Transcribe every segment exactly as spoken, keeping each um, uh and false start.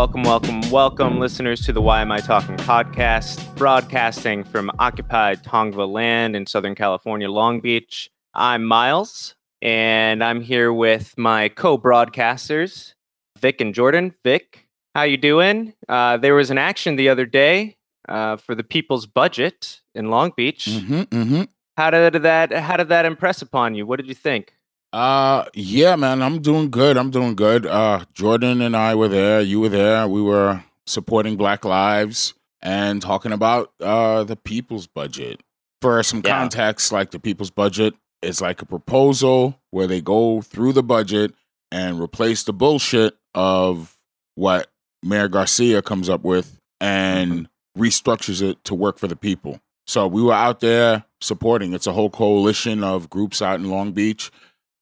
Welcome, welcome, welcome, listeners, to the Why Am I Talking podcast, broadcasting from occupied Tongva land in Southern California, Long Beach. I'm Miles, and I'm here with my co-broadcasters, Vic and Jordan. Vic, how you doing? Uh, there was an action the other day uh, for the people's budget in Long Beach. Mm-hmm, mm-hmm. How did that? How did that impress upon you? What did you think? Uh, yeah, man, I'm doing good. I'm doing good. Uh, Jordan and I were there. You were there. We were supporting Black Lives and talking about uh, the people's budget. For some yeah. context, like the people's budget is like a proposal where they go through the budget and replace the bullshit of what Mayor Garcia comes up with and restructures it to work for the people. So we were out there supporting. It's a whole coalition of groups out in Long Beach,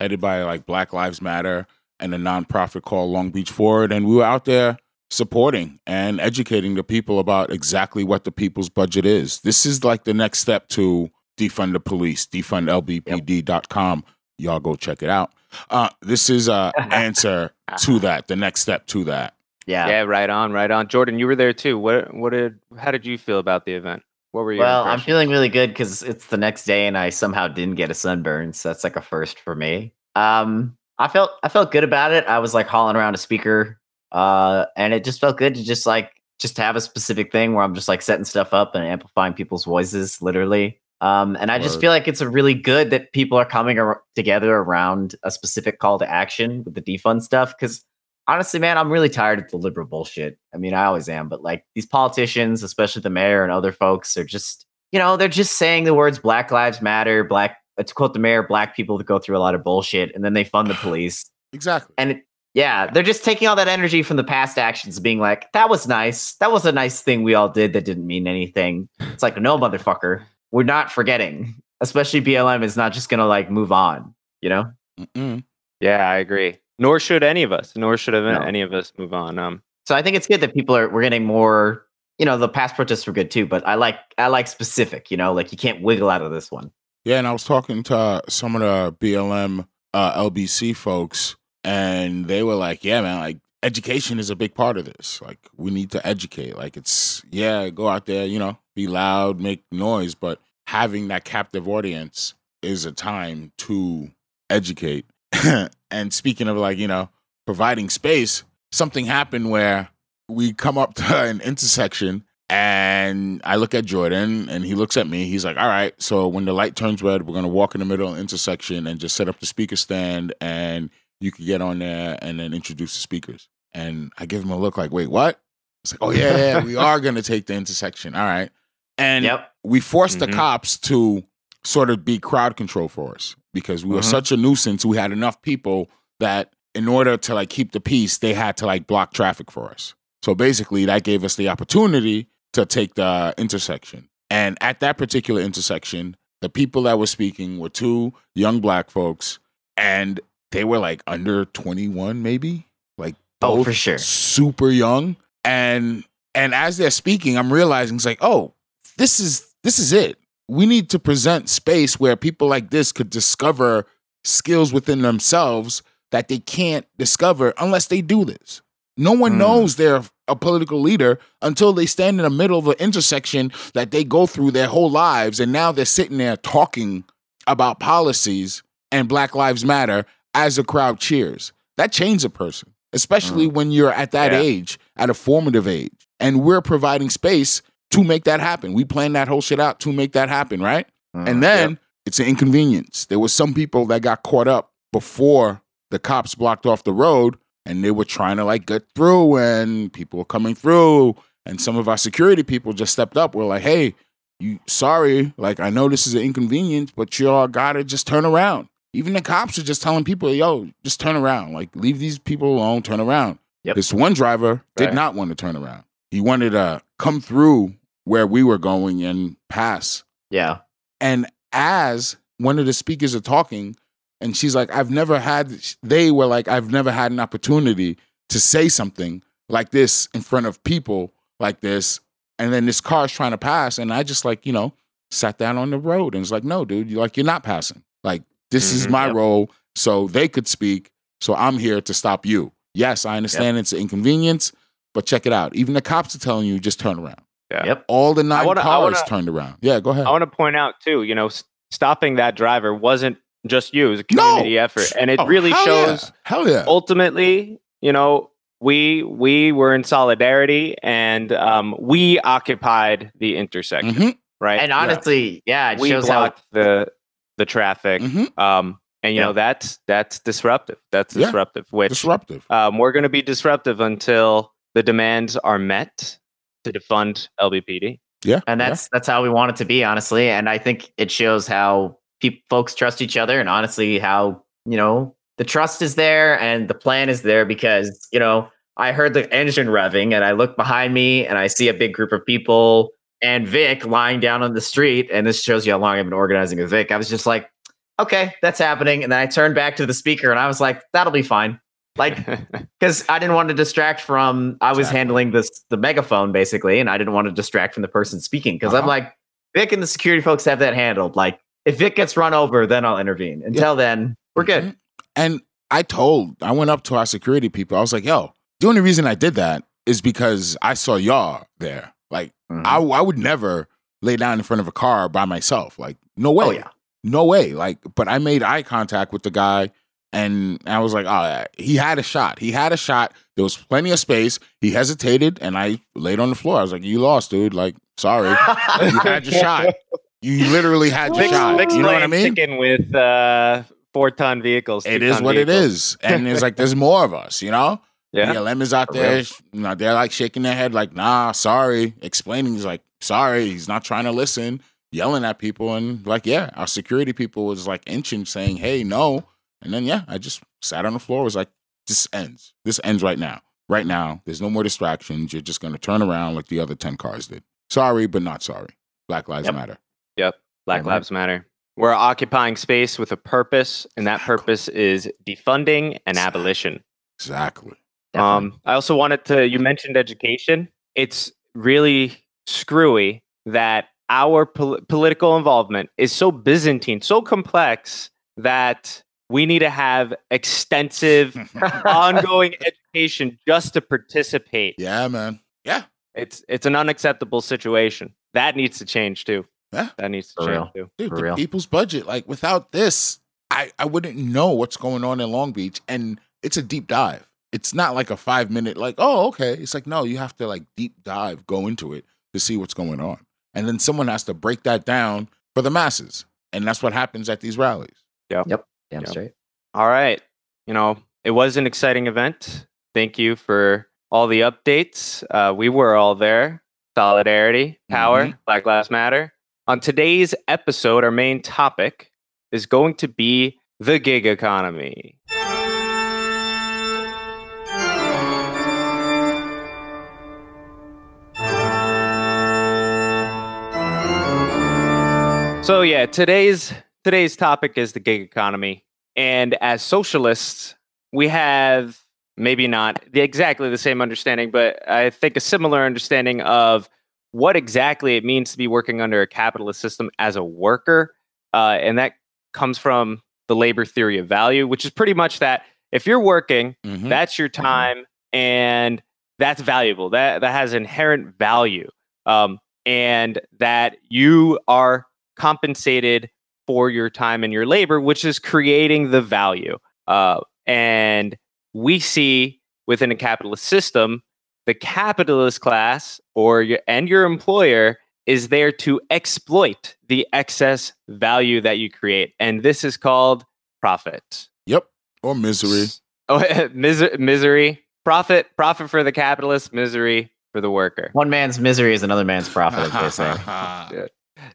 headed by like Black Lives Matter and a nonprofit called Long Beach Forward. And we were out there supporting and educating the people about exactly what the people's budget is. This is like the next step to defund the police, defund L B P D dot com. Y'all go check it out. Uh, this is an answer to that, the next step to that. Yeah. Yeah, right on, right on. Jordan, you were there too. What, what did, how did you feel about the event? What were your well, I'm feeling really good because it's the next day and I somehow didn't get a sunburn. So that's like a first for me. Um, I felt I felt good about it. I was like hauling around a speaker uh, and it just felt good to just like just have a specific thing where I'm just like setting stuff up and amplifying people's voices, literally. Um, and I Word. just feel like it's a really good that people are coming ar- together around a specific call to action with the defund stuff. Because honestly, man, I'm really tired of the liberal bullshit. I mean, I always am. But like these politicians, especially the mayor and other folks, are just, you know, they're just saying the words Black Lives Matter, black, uh, to quote the mayor, black people that go through a lot of bullshit. And then they fund the police. Exactly. And it, yeah, they're just taking all that energy from the past actions, being like, that was nice. That was a nice thing we all did that didn't mean anything. It's like, no, motherfucker, we're not forgetting. Especially B L M is not just going to like move on, you know? Mm-mm. Yeah, I agree. Nor should any of us, nor should no. any of us move on. Um, so I think it's good that people are, we're getting more, you know, the past protests were good too, but I like, I like specific, you know, like you can't wiggle out of this one. Yeah. And I was talking to uh, some of the B L M, uh, L B C folks, and they were like, yeah, man, like education is a big part of this. Like we need to educate, like it's, yeah, go out there, you know, be loud, make noise, but having that captive audience is a time to educate. And speaking of like, you know, providing space, something happened where we come up to an intersection and I look at Jordan and he looks at me. He's like, all right, so when the light turns red, we're going to walk in the middle of the intersection and just set up the speaker stand and you can get on there and then introduce the speakers. And I give him a look like, wait, what? It's like, oh, yeah, yeah we are going to take the intersection. All right. And yep. we forced mm-hmm. the cops to sort of be crowd control for us. Because we were mm-hmm. such a nuisance, we had enough people that in order to like keep the peace, they had to like block traffic for us. So basically that gave us the opportunity to take the intersection. And at that particular intersection, the people that were speaking were two young black folks and they were like under twenty-one maybe, like both oh, for sure. super young. And and as they're speaking, I'm realizing it's like, oh, this is this is it. We need to present space where people like this could discover skills within themselves that they can't discover unless they do this. No one mm. knows they're a political leader until they stand in the middle of an intersection that they go through their whole lives. And now they're sitting there talking about policies and Black Lives Matter as a crowd cheers. That changes a person, especially mm. when you're at that yeah. age, at a formative age. And we're providing space to make that happen. We planned that whole shit out to make that happen, right? Mm, and then yep. it's an inconvenience. There were some people that got caught up before the cops blocked off the road and they were trying to like get through and people were coming through and some of our security people just stepped up. We're like, hey, you sorry, like I know this is an inconvenience, but y'all gotta just turn around. Even the cops are just telling people, yo, just turn around. Like leave these people alone, turn around. Yep. This one driver did right. not want to turn around. He wanted to come through where we were going and pass. Yeah. And as one of the speakers are talking, and she's like, I've never had, they were like, I've never had an opportunity to say something like this in front of people like this. And then this car's trying to pass. And I just like, you know, sat down on the road and was like, no, dude, you're like, you're not passing. Like, this mm-hmm, is my yep. role. So they could speak. So I'm here to stop you. Yes, I understand yep. it's an inconvenience. But check it out. Even the cops are telling you just turn around. Yeah. Yep. All the nine wanna, cars wanna, turned around. Yeah, go ahead. I want to point out, too, you know, stopping that driver wasn't just you. It was a community no. effort. And it oh, really hell shows yeah. Hell yeah. ultimately, you know, we we were in solidarity and um, we occupied the intersection. Mm-hmm. Right. And honestly, yeah, yeah it we shows blocked how- the the traffic. Mm-hmm. Um And, you yeah. know, that's that's disruptive. That's disruptive. Yeah. Which, disruptive. Um, we're going to be disruptive until the demands are met to defund L B P D. Yeah. And that's yeah. that's how we want it to be, honestly. And I think it shows how pe- folks trust each other and honestly how, you know, the trust is there and the plan is there because, you know, I heard the engine revving and I look behind me and I see a big group of people and Vic lying down on the street. And this shows you how long I've been organizing with Vic. I was just like, okay, that's happening. And then I turned back to the speaker and I was like, that'll be fine. Like, because I didn't want to distract from, I was exactly. handling this, the megaphone basically. And I didn't want to distract from the person speaking. Cause uh-huh. I'm like, Vic and the security folks have that handled. Like if Vic gets run over, then I'll intervene. Until yeah. then we're good. Mm-hmm. And I told, I went up to our security people. I was like, yo, the only reason I did that is because I saw y'all there. Like mm-hmm. I, I would never lay down in front of a car by myself. Like no way. Oh, yeah. No way. Like, but I made eye contact with the guy and I was like, oh, he had a shot. He had a shot. There was plenty of space. He hesitated and I laid on the floor. I was like, you lost, dude. Like, sorry. You had your shot. You literally had your Vic, shot. Vic's you know what I mean? Sticking with uh, four ton vehicles. It is what vehicles. It is. And it's like, there's more of us, you know? Yeah. The E L M is out For there. You know, they're like shaking their head like, nah, sorry. Explaining. He's like, sorry. He's not trying to listen. Yelling at people and like, yeah, our security people was like inching saying, hey, no. And then, yeah, I just sat on the floor. Was like, this ends. This ends right now. Right now. There's no more distractions. You're just going to turn around like the other ten cars did. Sorry, but not sorry. Black Lives yep. Matter. Yep. Black mm-hmm. Lives Matter. We're occupying space with a purpose. And that exactly. purpose is defunding and exactly. abolition. Exactly. Um, I also wanted to, you mentioned education. It's really screwy that our pol- political involvement is so Byzantine, so complex that we need to have extensive, ongoing education just to participate. Yeah, man. Yeah. It's it's an unacceptable situation. That needs to change, too. Yeah. That needs to For change, real. Too. Dude, For the real. People's budget. Like, without this, I, I wouldn't know what's going on in Long Beach. And it's a deep dive. It's not like a five-minute, like, oh, okay. It's like, no, you have to, like, deep dive, go into it to see what's going on. And then someone has to break that down for the masses. And that's what happens at these rallies. Yep. Yep. Damn yep. straight. All right. You know, it was an exciting event. Thank you for all the updates. Uh, we were all there. Solidarity, power, mm-hmm. Black Lives Matter. On today's episode, our main topic is going to be the gig economy. So yeah, today's today's topic is the gig economy. And as socialists, we have maybe not the, exactly the same understanding, but I think a similar understanding of what exactly it means to be working under a capitalist system as a worker. Uh, and that comes from the labor theory of value, which is pretty much that if you're working, mm-hmm. that's your time and that's valuable. That, that has inherent value um, and that you are compensated for your time and your labor, which is creating the value. Uh, and we see within a capitalist system, the capitalist class or your, and your employer is there to exploit the excess value that you create. And this is called profit. Yep. Or misery. Oh, mis- misery. Profit. Profit for the capitalist. Misery for the worker. One man's misery is another man's profit, as they say.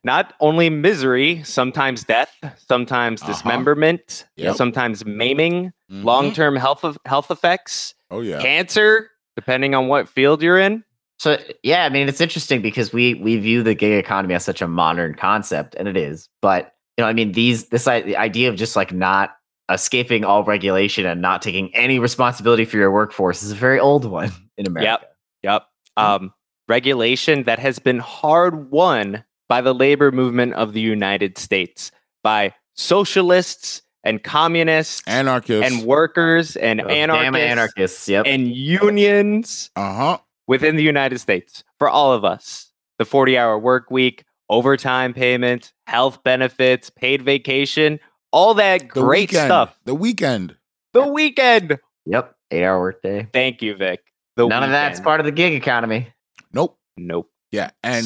Not only misery, sometimes death, sometimes uh-huh. dismemberment, yep. sometimes maiming, mm-hmm. long-term health of, health effects, oh, yeah. cancer, depending on what field you're in. So, yeah, I mean, it's interesting because we we view the gig economy as such a modern concept, and it is. But, you know, I mean, these this the idea of just like not escaping all regulation and not taking any responsibility for your workforce is a very old one in America. Yep, yep. Mm-hmm. Um, regulation that has been hard-won by the labor movement of the United States, by socialists and communists, anarchists, and workers and oh, anarchists, anarchists yep. and unions. Uh huh. within the United States for all of us. The forty-hour work week, overtime payment, health benefits, paid vacation, all that great stuff. The weekend. The weekend. Yep. Eight-hour workday. Thank you, Vic. The None weekend. Of that's part of the gig economy. Nope. Nope. Yeah. And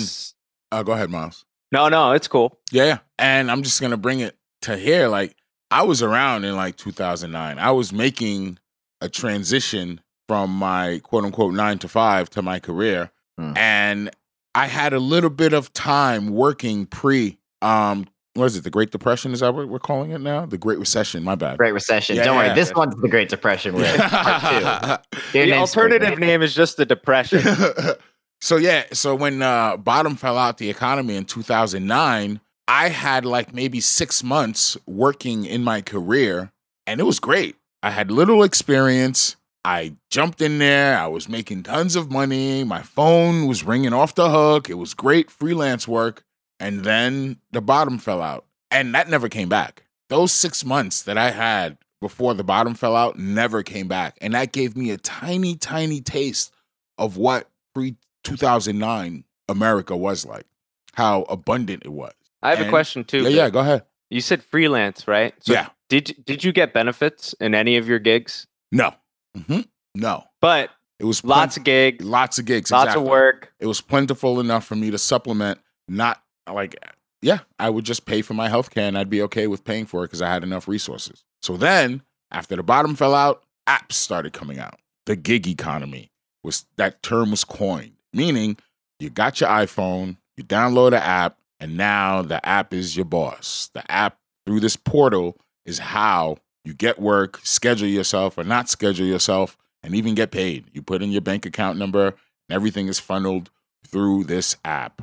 uh, go ahead, Miles. No, no, it's cool. Yeah. And I'm just going to bring it to here. Like, I was around in like two thousand nine. I was making a transition from my quote unquote nine to five to my career. Mm. And I had a little bit of time working pre, um, what is it? The Great Depression? Is that what we're calling it now? The Great Recession. My bad. Great Recession. Yeah, Don't yeah, worry. Yeah. This one's the Great Depression. We're in part two. The alternative great. name is just the Depression. So yeah, so when uh, bottom fell out the economy in two thousand nine, I had like maybe six months working in my career, and it was great. I had little experience. I jumped in there. I was making tons of money. My phone was ringing off the hook. It was great freelance work. And then the bottom fell out, and that never came back. Those six months that I had before the bottom fell out never came back. And that gave me a tiny, tiny taste of what pre two thousand nine America was like, how abundant it was. I have and, a question too. Yeah, yeah, go ahead. You said freelance, right? So yeah. Did did you get benefits in any of your gigs? No. Mm-hmm. No. But it was plen- lots of gigs. Lots of gigs. Lots exactly. of work. It was plentiful enough for me to supplement. Not like, yeah, I would just pay for my healthcare, and I'd be okay with paying for it because I had enough resources. So then after the bottom fell out, apps started coming out. The gig economy was, that term was coined. Meaning, you got your iPhone, you download an app, and now the app is your boss. The app, through this portal, is how you get work, schedule yourself or not schedule yourself, and even get paid. You put in your bank account number, and everything is funneled through this app.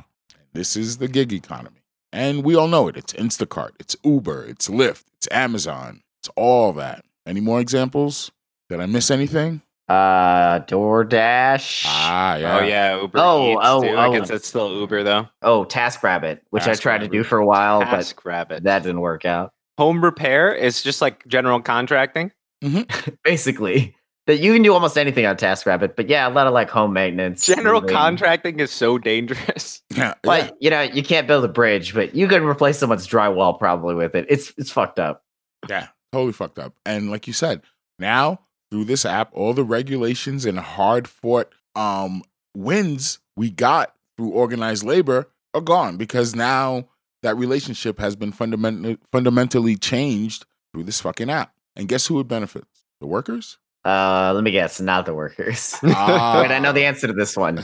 This is the gig economy. And we all know it. It's Instacart, it's Uber, it's Lyft, it's Amazon, it's all that. Any more examples? Did I miss anything? Uh, DoorDash. Ah, yeah. Oh, yeah. Uber oh, Eats, oh, too. I oh, guess it's still Uber, though. Oh, TaskRabbit, which Task I tried Rabbit. to do for a while, Task but Rabbit. that didn't work out. Home repair is just like general contracting. Mm-hmm. Basically. That you can do almost anything on TaskRabbit, but yeah, a lot of like home maintenance. General moving. Contracting is so dangerous. Yeah, like, yeah. you know, you can't build a bridge, but you could replace someone's drywall probably with it. It's it's fucked up. Yeah, totally fucked up. And like you said, now through this app, all the regulations and hard-fought um, wins we got through organized labor are gone, because now that relationship has been fundament- fundamentally changed through this fucking app. And guess who it benefits? The workers? Uh, let me guess, not the workers. Uh. Wait, I know the answer to this one.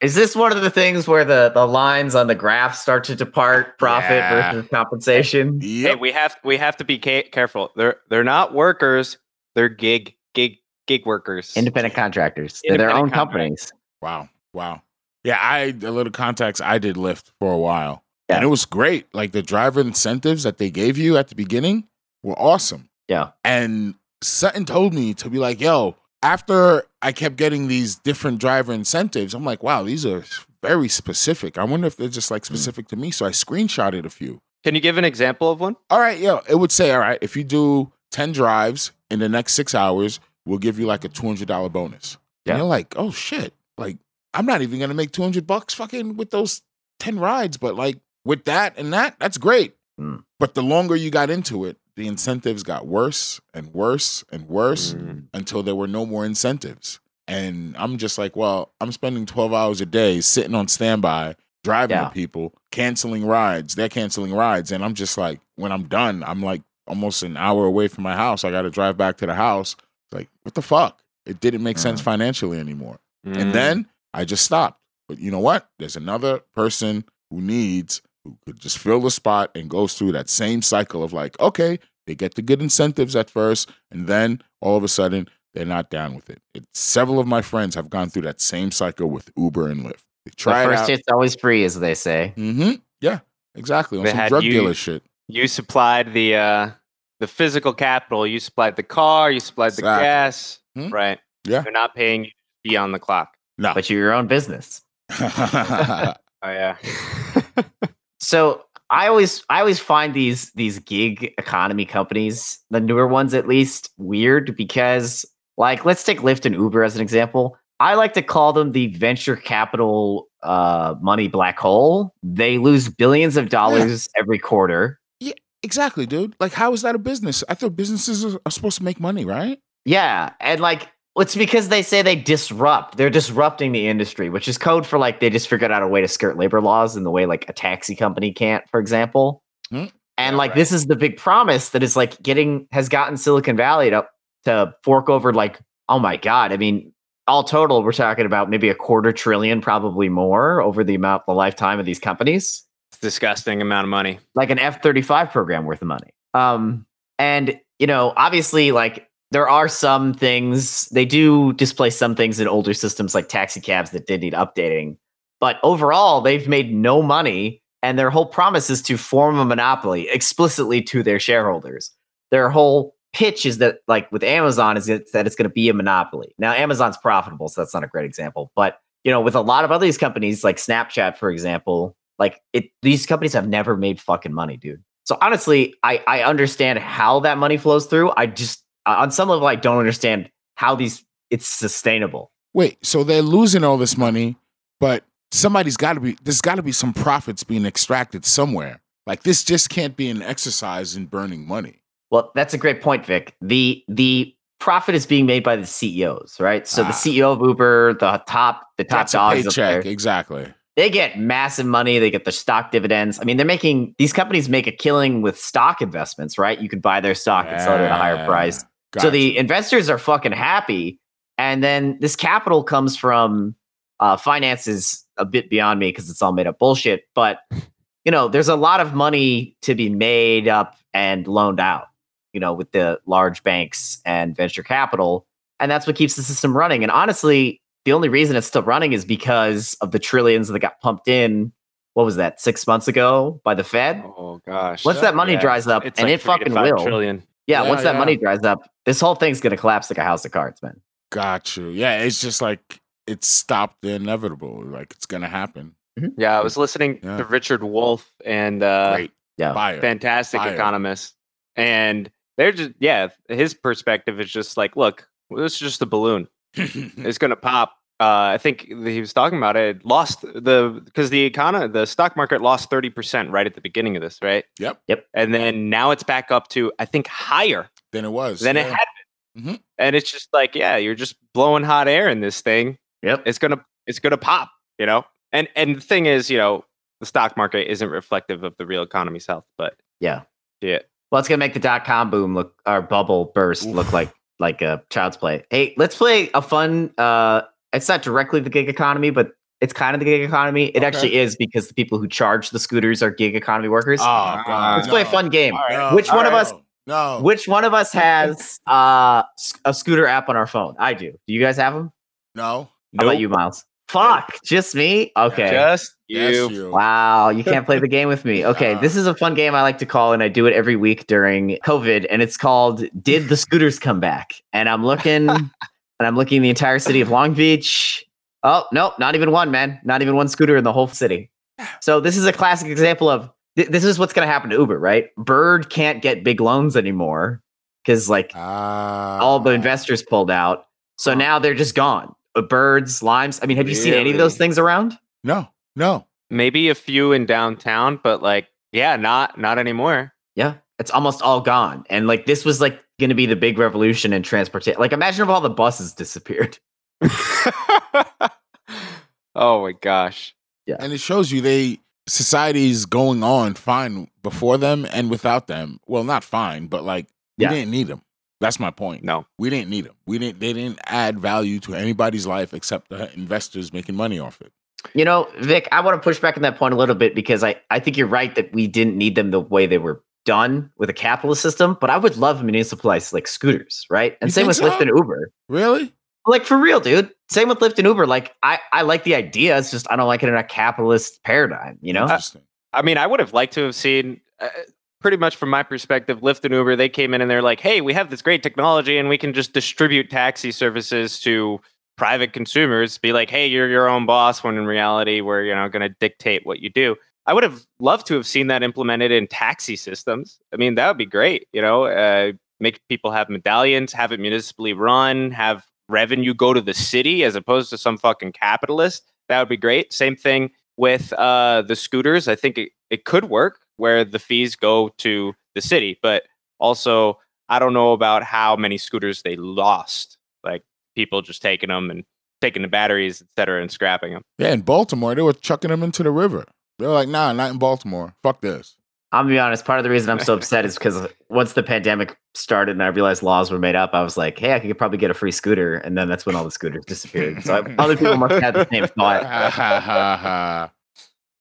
Is this one of the things where the, the lines on the graph start to depart profit yeah. versus compensation? Yep. Hey, we have we have to be ca- careful. They're they're not workers. They're gig gig gig workers, independent contractors. Independent They're their own contractors. companies. Wow, wow. Yeah, I a little context. I did Lyft for a while, yeah. and it was great. Like the driver incentives that they gave you at the beginning were awesome. Yeah, and Sutton told me to be like, yo, after I kept getting these different driver incentives, I'm like, wow, these are very specific. I wonder if they're just like specific mm-hmm. to me. So I screenshotted a few. Can you give an example of one? All right, yo, it would say, all right, if you do ten drives in the next six hours, we'll give you like a two hundred dollars bonus. Yeah. And you're like, oh shit, like I'm not even going to make two hundred bucks fucking with those ten rides. But like with that and that, that's great. Mm. But the longer you got into it, the incentives got worse and worse and worse mm. until there were no more incentives. And I'm just like, well, I'm spending twelve hours a day sitting on standby, driving yeah. to people, canceling rides. They're canceling rides. And I'm just like, when I'm done, I'm like almost an hour away from my house. I got to drive back to the house. It's like, what the fuck? It didn't make mm. sense financially anymore. Mm. And then I just stopped. But you know what? There's another person who needs, who could just fill the spot and goes through that same cycle of like, okay, they get the good incentives at first, and then all of a sudden, they're not down with it. It's, several of my friends have gone through that same cycle with Uber and Lyft. They try the first it out. It's always free, as they say. Mm-hmm. Yeah, exactly. On they some drug you, dealer shit. You supplied the uh, the physical capital. You supplied the car. You supplied the exactly. gas. Mm-hmm. Right. Yeah. They're not paying you to be on the clock. No. But you're your own business. Oh, yeah. So I always I always find these these gig economy companies, the newer ones at least, weird because, like, let's take Lyft and Uber as an example. I like to call them the venture capital uh, money black hole. They lose billions of dollars yeah. every quarter. Yeah, exactly, dude. Like, how is that a business? I thought businesses are, are supposed to make money, right? Yeah. And like, it's because they say they disrupt. They're disrupting the industry, which is code for like, they just figured out a way to skirt labor laws in the way like a taxi company can't, for example. Mm-hmm. And yeah, like, right. this is the big promise that is like getting, has gotten Silicon Valley to, to fork over like, oh my God. I mean, all total, we're talking about maybe a quarter trillion, probably more, over the amount, the lifetime of these companies. It's a disgusting amount of money. Like an F thirty-five program worth of money. Um, and, you know, obviously, like, there are some things, they do displace some things in older systems like taxi cabs that did need updating. But overall, they've made no money, and their whole promise is to form a monopoly explicitly to their shareholders. Their whole pitch is that, like with Amazon, is it, that it's going to be a monopoly. Now, Amazon's profitable, so that's not a great example. But, you know, with a lot of other these companies, like Snapchat, for example, like it, these companies have never made fucking money, dude. So honestly, I, I understand how that money flows through. I just, uh, on some level, I don't understand how these, it's sustainable. Wait, so they're losing all this money, but somebody's got to be, there's got to be some profits being extracted somewhere. Like, this just can't be an exercise in burning money. Well, that's a great point, Vic. The the profit is being made by the C E Os, right? So ah. the C E O of Uber, the top, the top that's dogs, a paycheck, up there, exactly. They get massive money. They get their stock dividends. I mean, they're making, these companies make a killing with stock investments, right? You could buy their stock yeah. and sell it at a higher price. Gotcha. So the investors are fucking happy, and then this capital comes from uh, finances. A bit beyond me because it's all made up bullshit. But you know, there's a lot of money to be made up and loaned out, you know, with the large banks and venture capital. And that's what keeps the system running. And honestly, the only reason it's still running is because of the trillions that got pumped in. What was that? Six months ago by the Fed. Oh gosh. Once that money yeah. dries up, it's and like it fucking will. Trillion. Yeah, yeah. Once that yeah. money dries up, this whole thing's going to collapse like a house of cards, man. Got you. Yeah. It's just like, it stopped the inevitable. Like, it's going to happen. Mm-hmm. Yeah. I was listening yeah. to Richard Wolff and uh, Great. Yeah. Buyer. fantastic Buyer. economist. And they're just, yeah, his perspective is just like, look, well, this is just a balloon. It's going to pop. Uh, I think he was talking about it. Lost the, because the economy, the stock market lost thirty percent right at the beginning of this, right? Yep. Yep. And then now it's back up to, I think, higher than it was. Than yeah. it had been. Mm-hmm. And it's just like, yeah, you're just blowing hot air in this thing. Yep. It's going to, it's going to pop, you know? And, and the thing is, you know, the stock market isn't reflective of the real economy's health, but yeah. Yeah. Well, it's gonna make the dot com boom look, or bubble burst Oof. look like like a child's play. Hey, let's play a fun. Uh, it's not directly the gig economy, but it's kind of the gig economy. It okay. actually is, because the people who charge the scooters are gig economy workers. Oh, God, let's no. play a fun game. Right. No, which one right. of us? No. Which one of us has uh, a scooter app on our phone? I do. Do you guys have them? No. How nope. about you, Miles? Fuck, just me? Okay. Just you. you. Wow, you can't play the game with me. Okay, uh, this is a fun game I like to call, and I do it every week during COVID, and it's called Did the Scooters Come Back? And I'm looking, and I'm looking the entire city of Long Beach. Oh, no, not even one, man. Not even one scooter in the whole city. So this is a classic example of, th- this is what's going to happen to Uber, right? Bird can't get big loans anymore because, like, uh, all the investors pulled out. So uh, now they're just gone. Birds, limes. I mean, have you really? seen any of those things around? No, no. Maybe a few in downtown, but like, yeah, not not anymore. Yeah, it's almost all gone. And like, this was like going to be the big revolution in transportation. Like, imagine if all the buses disappeared. Oh my gosh. Yeah. And it shows you they society's going on fine before them and without them. Well, not fine, but like, we yeah. didn't need them. That's my point. No, we didn't need them. We didn't. They didn't add value to anybody's life except the investors making money off it. You know, Vic, I want to push back on that point a little bit, because I, I think you're right that we didn't need them the way they were done with a capitalist system. But I would love municipalized like scooters, right? And you same with so? Lyft and Uber. Really? Like, for real, dude. Same with Lyft and Uber. Like, I, I like the idea. It's just I don't like it in a capitalist paradigm. You know? I, I mean, I would have liked to have seen. Uh, Pretty much from my perspective, Lyft and Uber, they came in and they're like, hey, we have this great technology and we can just distribute taxi services to private consumers. Be like, hey, you're your own boss, when in reality, we're, you know, going to dictate what you do. I would have loved to have seen that implemented in taxi systems. I mean, that would be great. You know, uh, make people have medallions, have it municipally run, have revenue go to the city as opposed to some fucking capitalist, that would be great. Same thing with uh, the scooters. I think it, it could work where the fees go to the city, but also I don't know about how many scooters they lost. Like people just taking them and taking the batteries, et cetera, and scrapping them. Yeah, in Baltimore, they were chucking them into the river. They were like, nah, not in Baltimore. Fuck this. I'll be honest. Part of the reason I'm so upset is because once the pandemic started and I realized laws were made up, I was like, hey, I could probably get a free scooter. And then that's when all the scooters disappeared. So I, other people must have the same thought.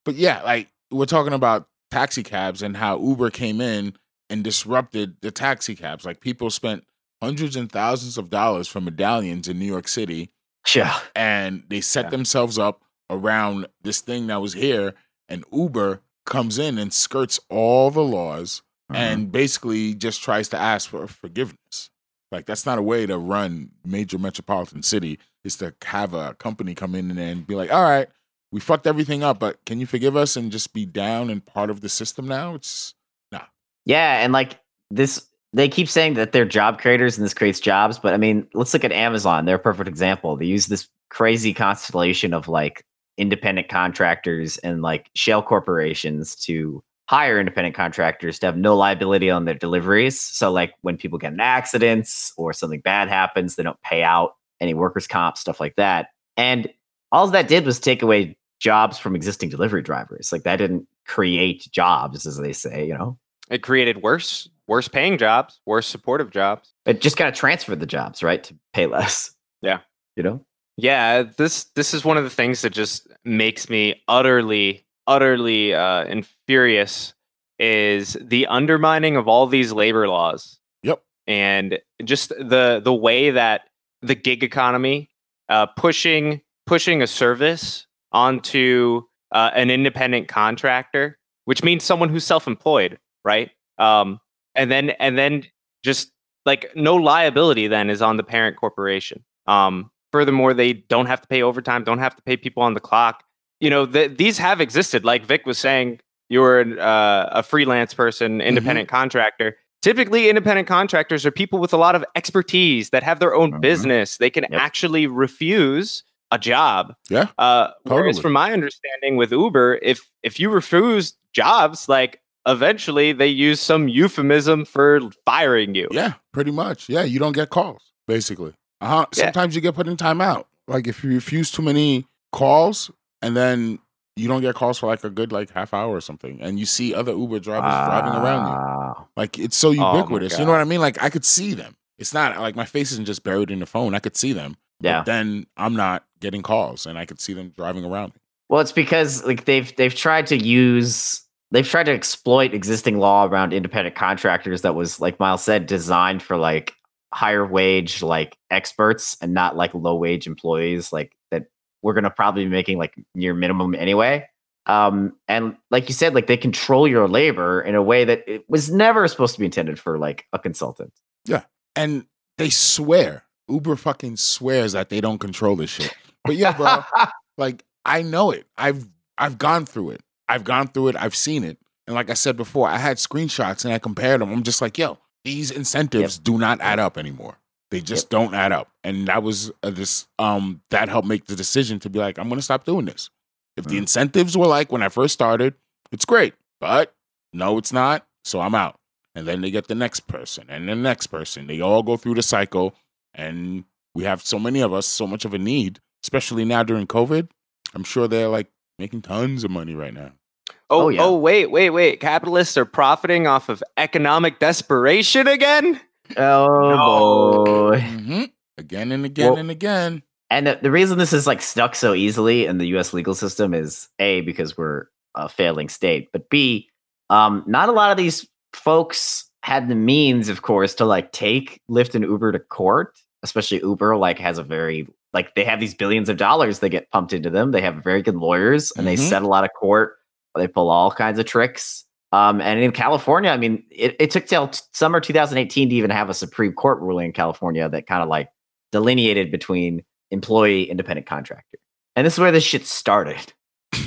But yeah, like we're talking about taxi cabs and how Uber came in and disrupted the taxi cabs. Like people spent hundreds and thousands of dollars for medallions in New York City. Yeah. And they set yeah. themselves up around this thing that was here, and Uber comes in and skirts all the laws mm-hmm. and basically just tries to ask for forgiveness. Like, that's not a way to run major metropolitan city, is to have a company come in and be like, all right, we fucked everything up, but can you forgive us and just be down and part of the system now? It's nah. Yeah. And like this, they keep saying that they're job creators and this creates jobs. But I mean, let's look at Amazon. They're a perfect example. They use this crazy constellation of like independent contractors and like shell corporations to hire independent contractors to have no liability on their deliveries. So like when people get in accidents or something bad happens, they don't pay out any workers' comp, stuff like that. And all that did was take away jobs from existing delivery drivers. Like that didn't create jobs, as they say, you know. It created worse. Worse paying jobs, worse supportive jobs. It just kind of transferred the jobs, right? To pay less. Yeah. You know? Yeah. This this is one of the things that just makes me utterly, utterly uh, infurious is the undermining of all these labor laws. Yep. And just the the way that the gig economy, uh, pushing, pushing a service onto uh, an independent contractor, which means someone who's self-employed, right? Um, And then and then just like no liability then is on the parent corporation. Um, furthermore, they don't have to pay overtime, don't have to pay people on the clock. You know, th- these have existed. Like Vic was saying, you're uh, a freelance person, independent mm-hmm. contractor. Typically, independent contractors are people with a lot of expertise that have their own mm-hmm. business. They can yep. actually refuse a job. Yeah. Uh, totally. Whereas from my understanding with Uber, if if you refuse jobs, like eventually they use some euphemism for firing you. Yeah, pretty much. Yeah, you don't get calls, basically. Uh-huh. Sometimes yeah. you get put in timeout. Like if you refuse too many calls and then you don't get calls for like a good like half hour or something, and you see other Uber drivers uh, driving around you. Like it's so ubiquitous. Oh, you know what I mean? Like I could see them. It's not like my face isn't just buried in the phone. I could see them. Yeah. But then I'm not getting calls and I could see them driving around me. Well, it's because like they've they've tried to use They've tried to exploit existing law around independent contractors that was, like Miles said, designed for like higher wage, like experts and not like low wage employees like that we're going to probably be making like near minimum anyway. Um, and like you said, like they control your labor in a way that it was never supposed to be intended for like a consultant. Yeah. And they swear, Uber fucking swears that they don't control this shit. But yeah, bro, like I know it. I've, I've gone through it. I've gone through it. I've seen it. And like I said before, I had screenshots and I compared them. I'm just like, yo, these incentives yep. do not add up anymore. They just yep. don't add up. And that was uh, this, um, that helped make the decision to be like, I'm going to stop doing this. If mm-hmm. the incentives were like when I first started, it's great, but no, it's not. So I'm out. And then they get the next person and the next person. They all go through the cycle. And we have so many of us, so much of a need, especially now during COVID. I'm sure they're like making tons of money right now. Oh, oh, yeah. oh, wait, wait, wait. Capitalists are profiting off of economic desperation again? Oh, no. boy. Mm-hmm. Again and again well, and again. And the, the reason this is like stuck so easily in the U S legal system is A, because we're a failing state, but B, um, not a lot of these folks had the means, of course, to like take Lyft and Uber to court, especially Uber, like has a very... Like they have these billions of dollars that get pumped into them. They have very good lawyers and mm-hmm. they settle out of court. They pull all kinds of tricks. Um, and in California, I mean, it, it took till t- summer twenty eighteen to even have a Supreme Court ruling in California that kind of like delineated between employee, independent contractor. And this is where this shit started. All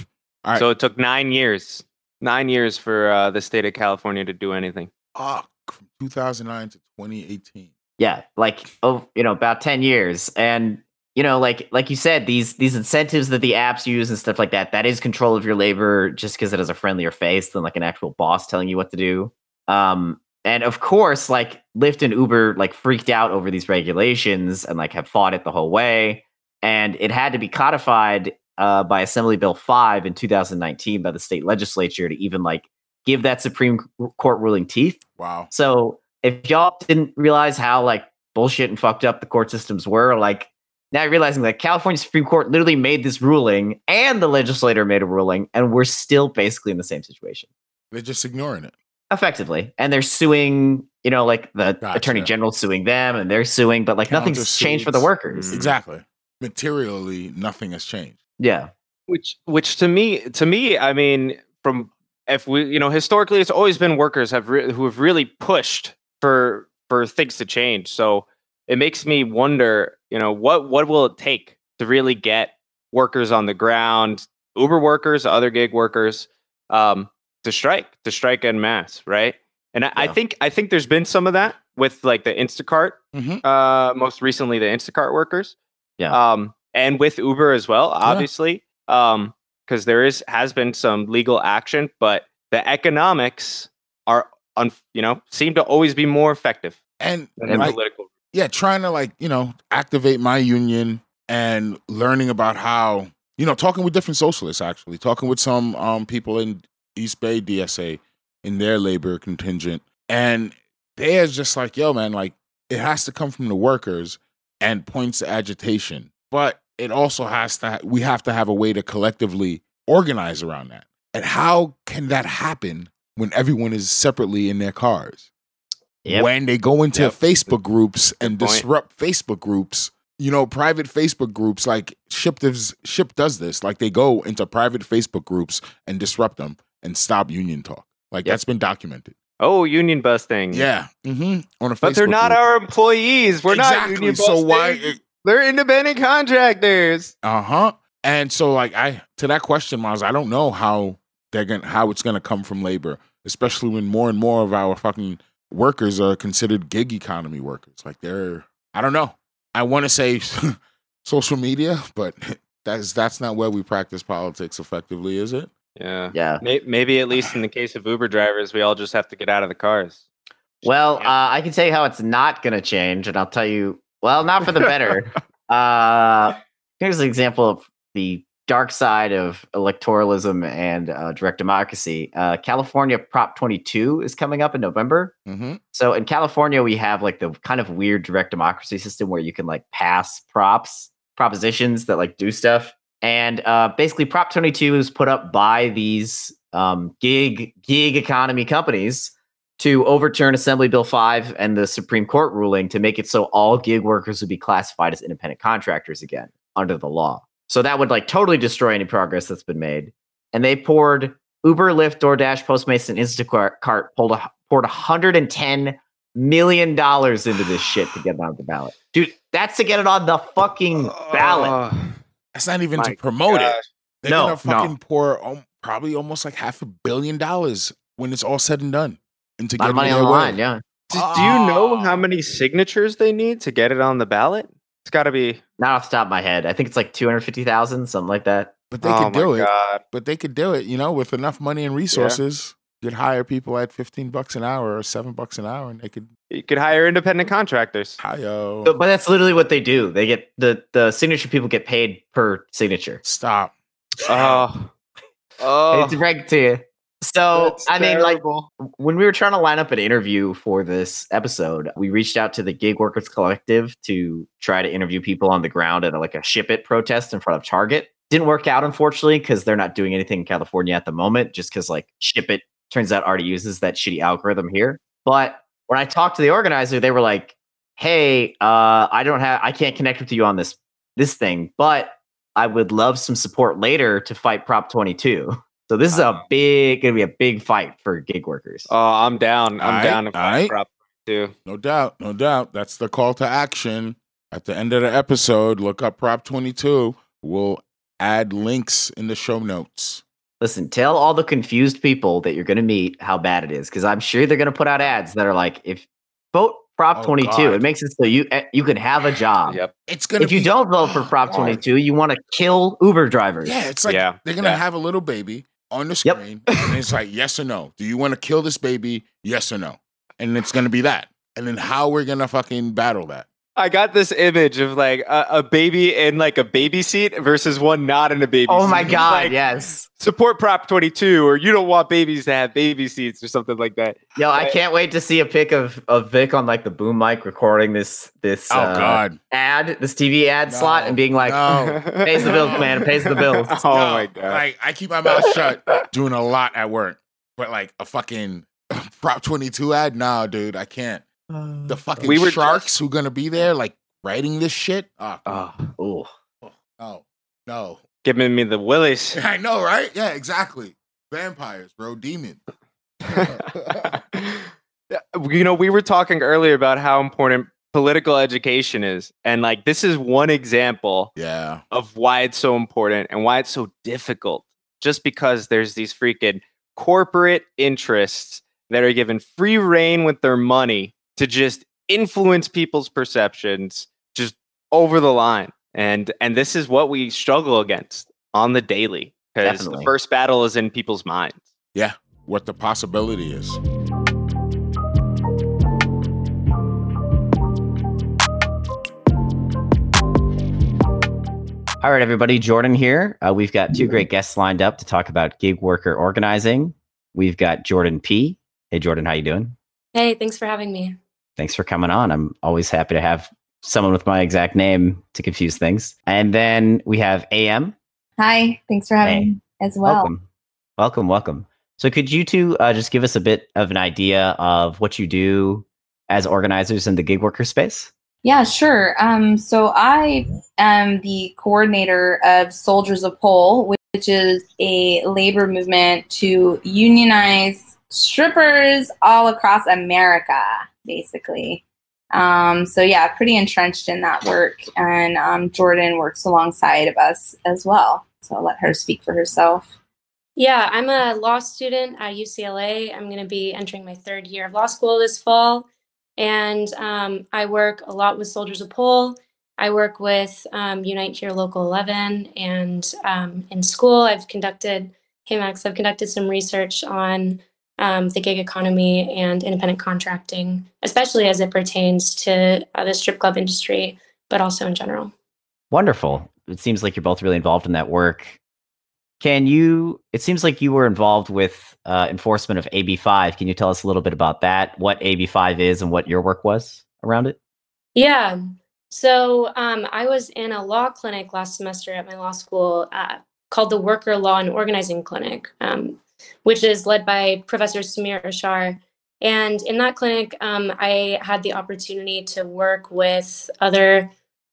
right. So it took nine years, nine years for uh, the state of California to do anything. Oh, from two thousand nine to twenty eighteen. Yeah, like, oh, you know, about ten years. And, you know, like like you said, these these incentives that the apps use and stuff like that, that is control of your labor just because it has a friendlier face than like an actual boss telling you what to do. Um, and of course, like Lyft and Uber like freaked out over these regulations and like have fought it the whole way. And it had to be codified uh, by Assembly Bill five in two thousand nineteen by the state legislature to even like give that Supreme Court ruling teeth. Wow. So if y'all didn't realize how like bullshit and fucked up the court systems were, like now you're realizing that California Supreme Court literally made this ruling and the legislator made a ruling and we're still basically in the same situation. They're just ignoring it. Effectively. And they're suing, you know, like the gotcha. Attorney General's suing them and they're suing, but like Counter nothing's suits. Changed for the workers. Exactly. Materially, nothing has changed. Yeah. Which, which to me, to me, I mean, from if we, you know, historically, it's always been workers have re- who have really pushed for, for things to change. So it makes me wonder, you know, what, what will it take to really get workers on the ground, Uber workers, other gig workers, um, to strike, to strike en masse, right? And I, yeah. I think I think there's been some of that with like the Instacart, mm-hmm. uh, most recently the Instacart workers, yeah, um, and with Uber as well, obviously, yeah. um, because there is has been some legal action, but the economics are, un, you know, seem to always be more effective and than like, political. Yeah, trying to like you know activate my union and learning about how you know talking with different socialists actually talking with some um, people in East Bay D S A in their labor contingent. And they're just like, yo, man, like it has to come from the workers and points to agitation. But it also has to, ha- we have to have a way to collectively organize around that. And how can that happen when everyone is separately in their cars? Yep. When they go into yep. Facebook groups and disrupt Facebook groups, you know, private Facebook groups, like Ship does, Ship does this, like they go into private Facebook groups and disrupt them. And stop union talk. Like yep. that's been documented. Oh, union busting. Yeah. Mm-hmm. On a but Facebook they're not group. Our employees. We're exactly. not union busting. So why? It, they're independent contractors. Uh huh. And so, like, I to that question, Miles, I don't know how they're gonna how it's gonna come from labor, especially when more and more of our fucking workers are considered gig economy workers. Like they're, I don't know. I want to say social media, but that's that's not where we practice politics effectively, is it? Yeah. Yeah. Maybe at least in the case of Uber drivers, we all just have to get out of the cars. Well, yeah. uh, I can tell you how it's not going to change, and I'll tell you, well, not for the better. uh, here's an example of the dark side of electoralism and uh, direct democracy. Uh, California Prop twenty-two is coming up in November. Mm-hmm. So in California, we have like the kind of weird direct democracy system where you can like pass props, propositions that like do stuff. And uh, basically, Prop twenty-two was put up by these um, gig gig economy companies to overturn Assembly Bill five and the Supreme Court ruling to make it so all gig workers would be classified as independent contractors again under the law. So that would like totally destroy any progress that's been made. And they poured Uber, Lyft, DoorDash, Postmates, and Instacart poured, a, poured one hundred ten million dollars into this shit to get it on the ballot. Dude, that's to get it on the fucking ballot. Uh... That's not even My to promote gosh. It. They're no, going to fucking no. pour um, probably almost like half a billion dollars when it's all said and done. And to get money on the line, yeah. Do, oh. do you know how many signatures they need to get it on the ballot? It's got to be... Not off the top of my head. I think it's like two hundred fifty thousand, something like that. But they oh could do God. It. But they could do it, you know, with enough money and resources. Yeah. You could hire people at fifteen bucks an hour or seven bucks an hour and they could... You could hire independent contractors. Hi-yo. But that's literally what they do. They get the, the signature people get paid per signature. Stop. Oh. Oh. It's direct to you. So, that's I mean, terrible. Like, when we were trying to line up an interview for this episode, we reached out to the Gig Workers Collective to try to interview people on the ground at a, like a Ship It protest in front of Target. Didn't work out, unfortunately, because they're not doing anything in California at the moment, just because, like, Ship It turns out already uses that shitty algorithm here. But when I talked to the organizer, they were like, hey, uh, I don't have, I can't connect with you on this, this thing, but I would love some support later to fight Prop twenty-two. So this is a big, going to be a big fight for gig workers. Oh, I'm down. I'm all down right, to fight right. Prop twenty-two. No doubt. No doubt. That's the call to action. At the end of the episode, look up Prop twenty-two. We'll add links in the show notes. Listen, tell all the confused people that you're going to meet how bad it is, because I'm sure they're going to put out ads that are like, if vote Prop oh, twenty-two. God. It makes it so you you can have a job. Yep. It's gonna. If be, you don't vote for Prop oh, twenty-two, you want to kill Uber drivers. Yeah, it's like yeah, they're gonna yeah. have a little baby on the screen, yep. and it's like yes or no. Do you want to kill this baby? Yes or no. And it's gonna be that. And then how we're gonna fucking battle that. I got this image of like a, a baby in like a baby seat versus one not in a baby oh seat. Oh my God, like, yes. Support Prop twenty-two or you don't want babies to have baby seats or something like that. Yo, I, I can't wait to see a pic of, of Vic on like the boom mic recording this this oh, uh, God. ad, this T V ad no, slot and being like, no. pays the bills, man, pays the bills. oh no, my God. Like, I keep my mouth shut doing a lot at work, but like a fucking Prop twenty-two ad? No, dude, I can't. The fucking we were sharks just- who gonna be there, like writing this shit. Oh, oh, oh, no! Giving me the willies. I know, right? Yeah, exactly. Vampires, bro, demons. You know, we were talking earlier about how important political education is, and like this is one example, yeah, of why it's so important and why it's so difficult. Just because there's these freaking corporate interests that are given free rein with their money to just influence people's perceptions just over the line. And and this is what we struggle against on the daily, because the first battle is in people's minds. Yeah, what the possibility is. All right, everybody, Jordan here. Uh, we've got two great guests lined up to talk about gig worker organizing. We've got Jordan P. Hey, Jordan, how you doing? Hey, thanks for having me. Thanks for coming on. I'm always happy to have someone with my exact name to confuse things. And then we have A M. Hi, thanks for having hey. me as well. Welcome, welcome. welcome. So could you two uh, just give us a bit of an idea of what you do as organizers in the gig worker space? Yeah, sure. Um, so I am the coordinator of Soldiers of Pole, which is a labor movement to unionize strippers all across America, basically. Um, so yeah, pretty entrenched in that work. And um, Jordan works alongside of us as well. So I'll let her speak for herself. Yeah, I'm a law student at U C L A. I'm going to be entering my third year of law school this fall. And um, I work a lot with Soldiers of Pole. I work with um, Unite Here Local eleven. And um, in school, I've conducted, hey Max, I've conducted some research on Um, the gig economy and independent contracting, especially as it pertains to uh, the strip club industry, but also in general. Wonderful. It seems like you're both really involved in that work. Can you, it seems like you were involved with uh, enforcement of A B five. Can you tell us a little bit about that, what A B five is and what your work was around it? Yeah. So um, I was in a law clinic last semester at my law school uh, called the Worker Law and Organizing Clinic. Um, which is led by Professor Samir Ashar. And in that clinic, um, I had the opportunity to work with other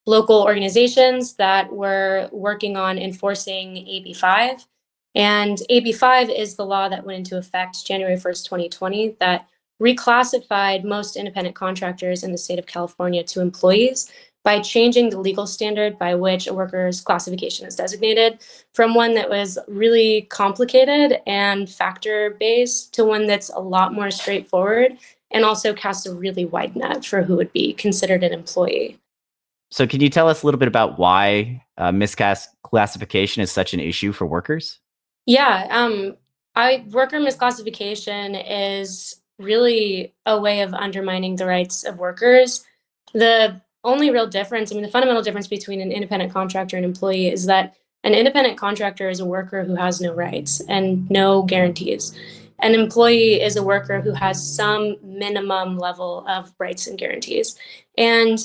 local organizations that were working on enforcing A B five. And A B five is the law that went into effect January first, twenty twenty, that reclassified most independent contractors in the state of California to employees by changing the legal standard by which a worker's classification is designated from one that was really complicated and factor-based to one that's a lot more straightforward and also casts a really wide net for who would be considered an employee. So can you tell us a little bit about why uh, misclassification is such an issue for workers? Yeah, um, I, worker misclassification is really a way of undermining the rights of workers. The only real difference, I mean, the fundamental difference between an independent contractor and employee is that an independent contractor is a worker who has no rights and no guarantees. An employee is a worker who has some minimum level of rights and guarantees. And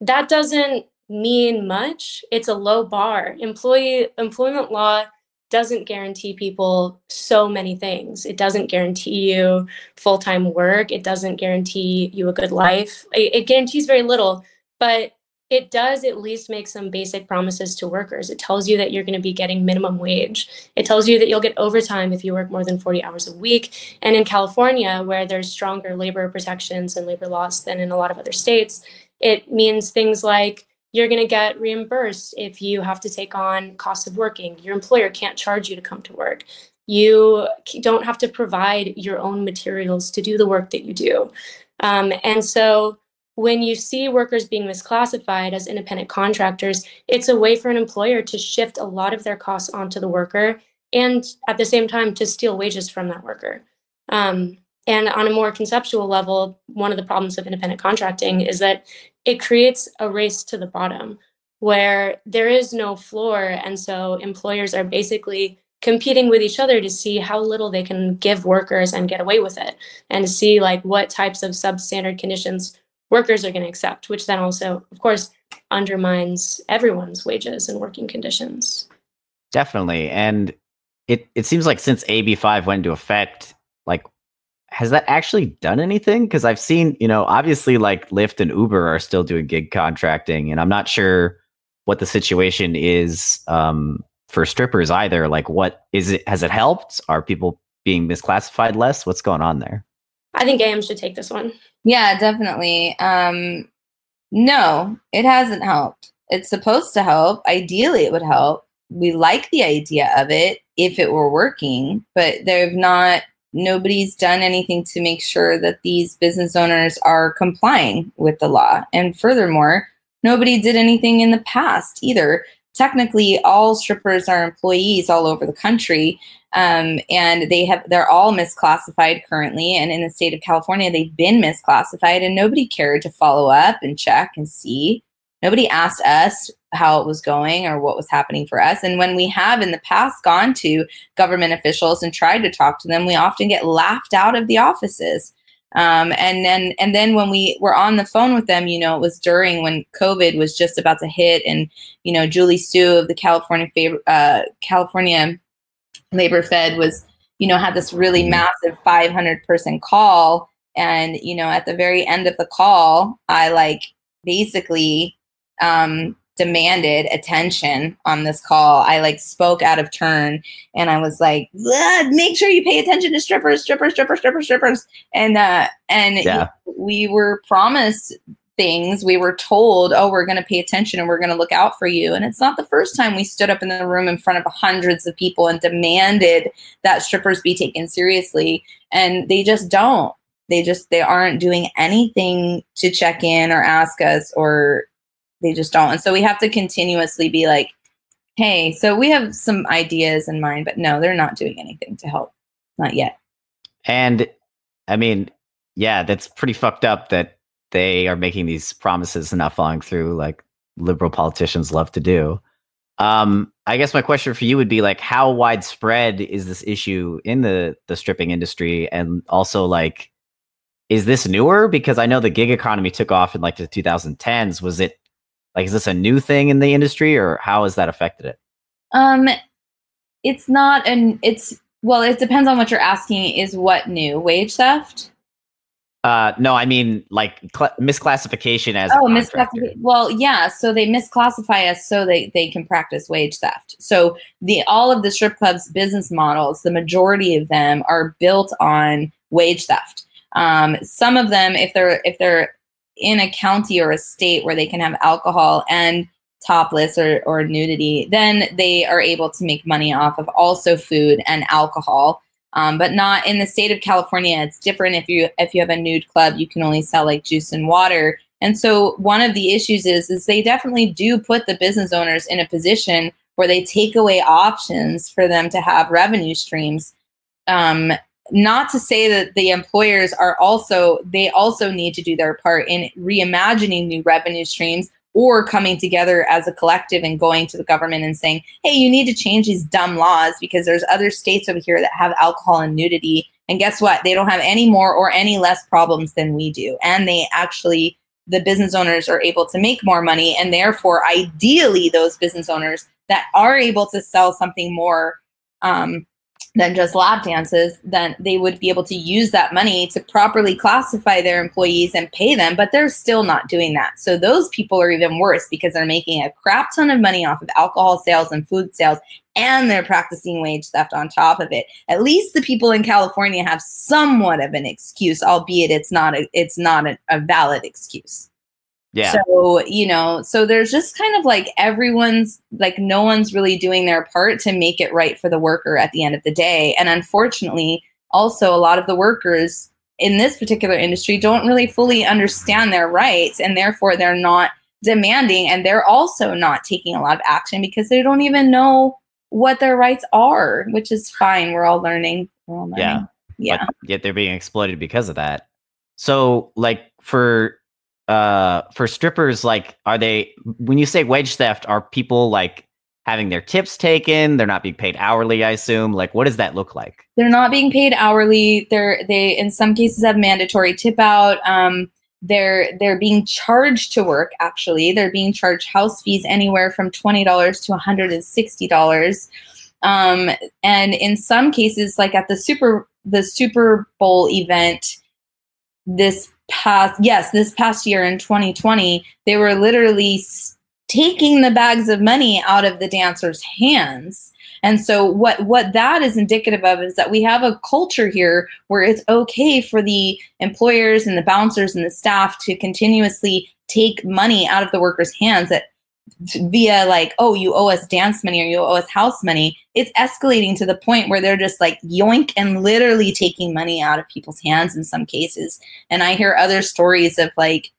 that doesn't mean much. It's a low bar. Employee employment law doesn't guarantee people so many things. It doesn't guarantee you full-time work. It doesn't guarantee you a good life. It, it guarantees very little. But it does at least make some basic promises to workers. It tells you that you're going to be getting minimum wage. It tells you that you'll get overtime if you work more than forty hours a week. And in California, where there's stronger labor protections and labor laws than in a lot of other states, it means things like you're going to get reimbursed if you have to take on costs of working. Your employer can't charge you to come to work. You don't have to provide your own materials to do the work that you do. Um, and so when you see workers being misclassified as independent contractors, it's a way for an employer to shift a lot of their costs onto the worker and at the same time to steal wages from that worker. Um, and on a more conceptual level, one of the problems of independent contracting is that it creates a race to the bottom where there is no floor. And so employers are basically competing with each other to see how little they can give workers and get away with it, and to see like what types of substandard conditions workers are going to accept, which then also, of course, undermines everyone's wages and working conditions. Definitely. And it, it seems like since A B five went into effect, like, has that actually done anything? Because I've seen, you know, obviously like Lyft and Uber are still doing gig contracting, and I'm not sure what the situation is um, for strippers either. Like, what is it? Has it helped? Are people being misclassified less? What's going on there? I think A M should take this one. Yeah, definitely. Um, no, it hasn't helped. It's supposed to help. Ideally, it would help. We like the idea of it if it were working, but they've not, nobody's done anything to make sure that these business owners are complying with the law. And furthermore, nobody did anything in the past either. Technically, all strippers are employees all over the country, um, and they have they're all misclassified currently. And in the state of California, they've been misclassified, and nobody cared to follow up and check and see. Nobody asked us how it was going or what was happening for us. And when we have in the past gone to government officials and tried to talk to them, we often get laughed out of the offices. Um, and then and then when we were on the phone with them, you know, it was during when COVID was just about to hit. And, you know, Julie Sue of the California uh, California Labor Fed was, you know, had this really massive five hundred person call. And, you know, at the very end of the call, I like basically um, demanded attention on this call. I like spoke out of turn, and I was like, make sure you pay attention to strippers, strippers, strippers, strippers, strippers. And, uh, and yeah. we were promised things. We were told, oh, we're going to pay attention and we're going to look out for you. And it's not the first time we stood up in the room in front of hundreds of people and demanded that strippers be taken seriously. And they just don't, they just, they aren't doing anything to check in or ask us, or they just don't. And so we have to continuously be like, hey, so we have some ideas in mind, but no, they're not doing anything to help. Not yet. And I mean, yeah, that's pretty fucked up that they are making these promises and not following through like liberal politicians love to do. Um, I guess my question for you would be like, how widespread is this issue in the, the stripping industry? And also like, is this newer? Because I know the gig economy took off in like the two thousand tens. Was it, Like, is this a new thing in the industry, or how has that affected it? Um, it's not an it's well, it depends on what you're asking. Is what new? Wage theft? Uh, no, I mean like cl- misclassification as oh, misclassification. Well, yeah. So they misclassify us so they, they can practice wage theft. So the all of the strip clubs' business models, the majority of them are built on wage theft. Um, some of them, if they're if they're in a county or a state where they can have alcohol and topless or, or nudity, then they are able to make money off of also food and alcohol. Um, but not in the state of California. It's different. If you, if you have a nude club, you can only sell like juice and water. And so one of the issues is, is they definitely do put the business owners in a position where they take away options for them to have revenue streams. Um, Not to say that the employers are also, they also need to do their part in reimagining new revenue streams or coming together as a collective and going to the government and saying, hey, you need to change these dumb laws because there's other states over here that have alcohol and nudity. And guess what? They don't have any more or any less problems than we do. And they actually, the business owners are able to make more money. And therefore, ideally, those business owners that are able to sell something more, um, than just lap dances, then they would be able to use that money to properly classify their employees and pay them, but they're still not doing that. So those people are even worse because they're making a crap ton of money off of alcohol sales and food sales, and they're practicing wage theft on top of it. At least the people in California have somewhat of an excuse, albeit it's not a, it's not a, a valid excuse. Yeah. So, you know, so there's just kind of like everyone's like no one's really doing their part to make it right for the worker at the end of the day. And unfortunately, also a lot of the workers in this particular industry don't really fully understand their rights, and therefore they're not demanding, and they're also not taking a lot of action because they don't even know what their rights are, which is fine. We're all learning. We're all learning. Yeah. Yeah. But yet they're being exploited because of that. So like for uh for strippers, like are they, when you say wage theft, are people like having their tips taken? They're not being paid hourly, I assume. Like, what does that look like? They're not being paid hourly. They're they in some cases have mandatory tip out. Um they're they're being charged to work, actually. They're being charged house fees anywhere from twenty dollars to one hundred sixty dollars. Um and in some cases, like at the super the Super Bowl event this past yes, this past year in twenty twenty, they were literally st- taking the bags of money out of the dancers' hands. And so what what that is indicative of is that we have a culture here where it's okay for the employers and the bouncers and the staff to continuously take money out of the workers' hands that via like, oh, you owe us dance money or you owe us house money. It's escalating to the point where they're just like yoink and literally taking money out of people's hands in some cases. And I hear other stories of like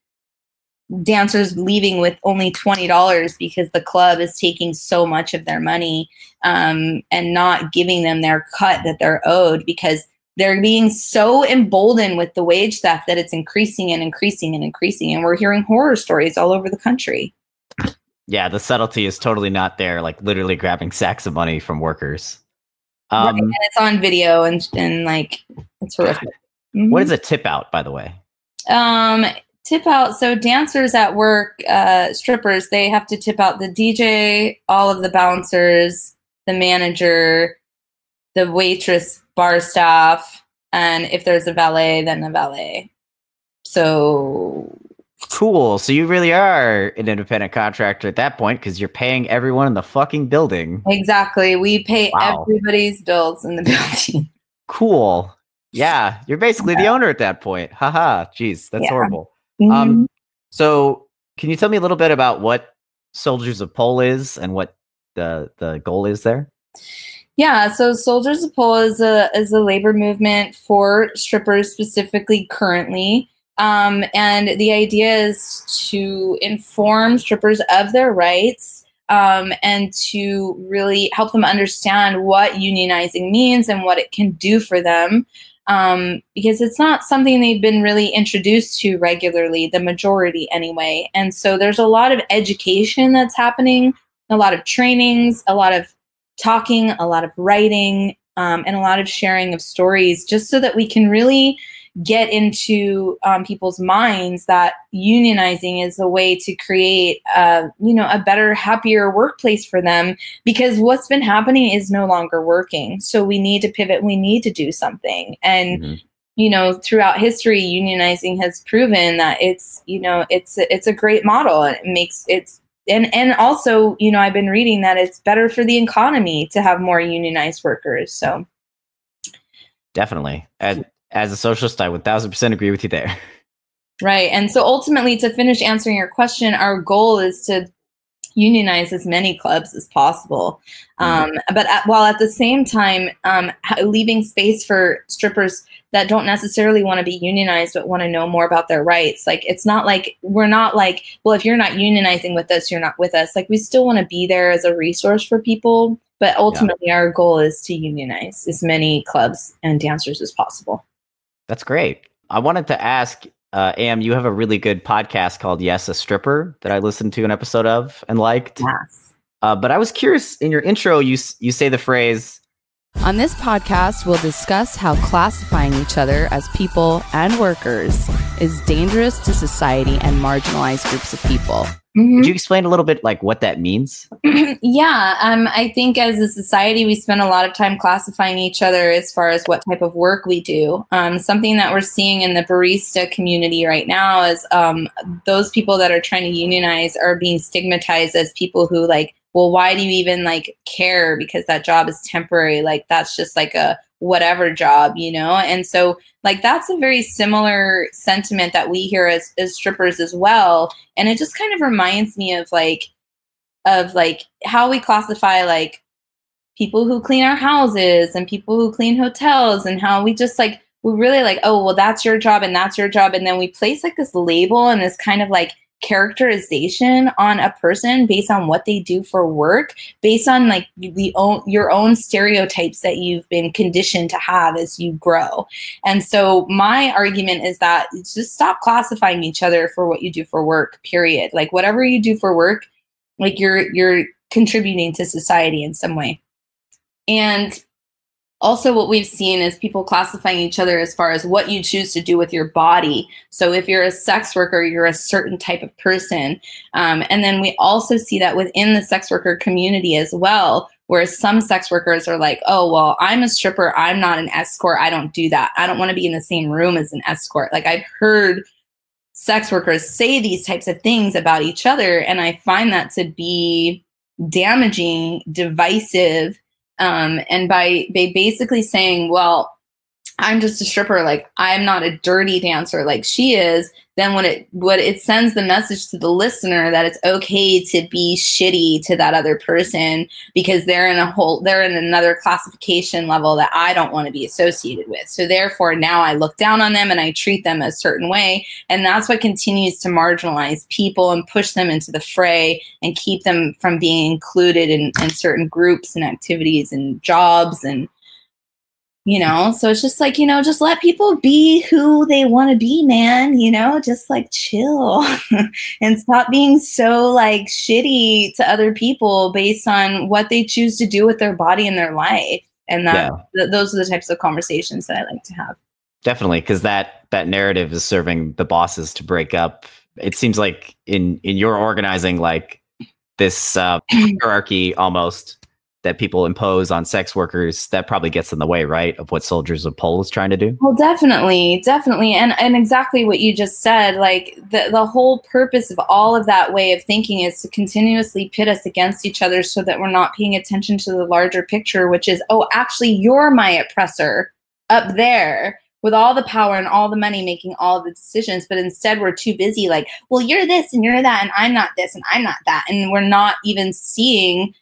dancers leaving with only twenty dollars because the club is taking so much of their money um, and not giving them their cut that they're owed, because they're being so emboldened with the wage theft that it's increasing and increasing and increasing. And we're hearing horror stories all over the country. Yeah, the subtlety is totally not there, like literally grabbing sacks of money from workers. Um, right, and it's on video and, and like, it's horrific. Mm-hmm. What is a tip out, by the way? Um, Tip out. So dancers at work, uh, strippers, they have to tip out the D J, all of the bouncers, the manager, the waitress, bar staff, and if there's a valet, then the valet. So cool. So you really are an independent contractor at that point because you're paying everyone in the fucking building. Exactly. We pay wow. everybody's bills in the building. Cool. Yeah. You're basically yeah. the owner at that point. Haha. Jeez, that's yeah. horrible. Um, so can you tell me a little bit about what Soldiers of Pole is and what the the goal is there? Yeah, so Soldiers of Pole is a is a labor movement for strippers specifically currently. Um, and the idea is to inform strippers of their rights um, and to really help them understand what unionizing means and what it can do for them. Um, because it's not something they've been really introduced to regularly, the majority anyway. And so there's a lot of education that's happening, a lot of trainings, a lot of talking, a lot of writing, um, and a lot of sharing of stories, just so that we can really get into um, people's minds that unionizing is a way to create, uh, you know, a better, happier workplace for them, because what's been happening is no longer working. So we need to pivot. We need to do something. And, mm-hmm. you know, throughout history, unionizing has proven that it's, you know, it's, it's a great model. It makes it's, and, and also, you know, I've been reading that it's better for the economy to have more unionized workers. So. Definitely. And, as a socialist, I would one thousand percent agree with you there. Right. And so ultimately, to finish answering your question, our goal is to unionize as many clubs as possible. Mm-hmm. Um, but at, while at the same time, um, leaving space for strippers that don't necessarily want to be unionized, but want to know more about their rights. Like, it's not like we're not like, well, if you're not unionizing with us, you're not with us. Like, we still want to be there as a resource for people. But ultimately, yeah. our goal is to unionize as many clubs and dancers as possible. That's great. I wanted to ask, uh, Am, you have a really good podcast called Yes, a Stripper that I listened to an episode of and liked. Yes. Uh, but I was curious, in your intro, you you say the phrase, on this podcast, we'll discuss how classifying each other as people and workers is dangerous to society and marginalized groups of people. Mm-hmm. Could you explain a little bit like what that means? yeah, um, I think as a society, we spend a lot of time classifying each other as far as what type of work we do. Um, something that we're seeing in the barista community right now is um, those people that are trying to unionize are being stigmatized as people who like, well, why do you even like care? Because that job is temporary. Like that's just like a whatever job, you know? And so like, that's a very similar sentiment that we hear as, as strippers as well. And it just kind of reminds me of like, of like how we classify like people who clean our houses and people who clean hotels and how we just like we really like, oh, well, that's your job and that's your job. And then we place like this label and this kind of like characterization on a person based on what they do for work, based on like the own, your own stereotypes that you've been conditioned to have as you grow. And so my argument is that just stop classifying each other for what you do for work, period. Like whatever you do for work, like you're you're contributing to society in some way. And also what we've seen is people classifying each other as far as what you choose to do with your body. So if you're a sex worker, you're a certain type of person. Um, and then we also see that within the sex worker community as well, where some sex workers are like, oh, well, I'm a stripper. I'm not an escort. I don't do that. I don't want to be in the same room as an escort. Like I've heard sex workers say these types of things about each other. And I find that to be damaging, divisive, Um, and by, by basically saying, well, I'm just a stripper, like I'm not a dirty dancer like she is, then when it what it sends the message to the listener that it's okay to be shitty to that other person because they're in a whole they're in another classification level that I don't want to be associated with. So therefore now I look down on them and I treat them a certain way. And that's what continues to marginalize people and push them into the fray and keep them from being included in, in certain groups and activities and jobs and You know, so it's just like, you know, just let people be who they want to be, man, you know, just like chill and stop being so like shitty to other people based on what they choose to do with their body and their life. And that, yeah. th- those are the types of conversations that I like to have. Definitely, because that that narrative is serving the bosses to break up. It seems like in, in your organizing, like this uh, hierarchy almost that people impose on sex workers, that probably gets in the way, right, of what Soldiers of Pole is trying to do? Well, definitely, definitely. And and exactly what you just said, like the, the whole purpose of all of that way of thinking is to continuously pit us against each other so that we're not paying attention to the larger picture, which is, oh, actually, you're my oppressor up there with all the power and all the money making all the decisions. But instead, we're too busy like, well, you're this and you're that and I'm not this and I'm not that. And we're not even seeing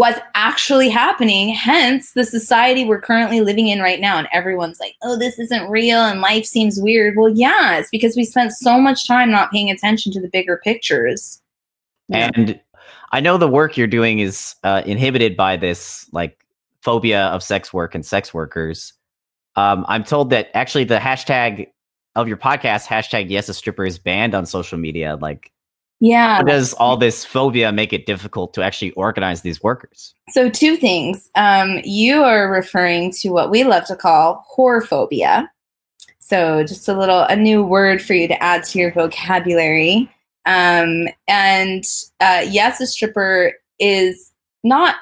what's actually happening, hence the society we're currently living in right now. And everyone's like, oh, this isn't real and life seems weird. Well, yeah, it's because we spent so much time not paying attention to the bigger pictures. Yeah. And I know the work you're doing is uh, inhibited by this like phobia of sex work and sex workers. Um, I'm told that actually the hashtag of your podcast, hashtag Yes, a Stripper, is banned on social media. Like, yeah. How does all this phobia make it difficult to actually organize these workers? So two things. Um, you are referring to what we love to call whore phobia. So just a little, a new word for you to add to your vocabulary. Um, and uh, Yes, a Stripper is not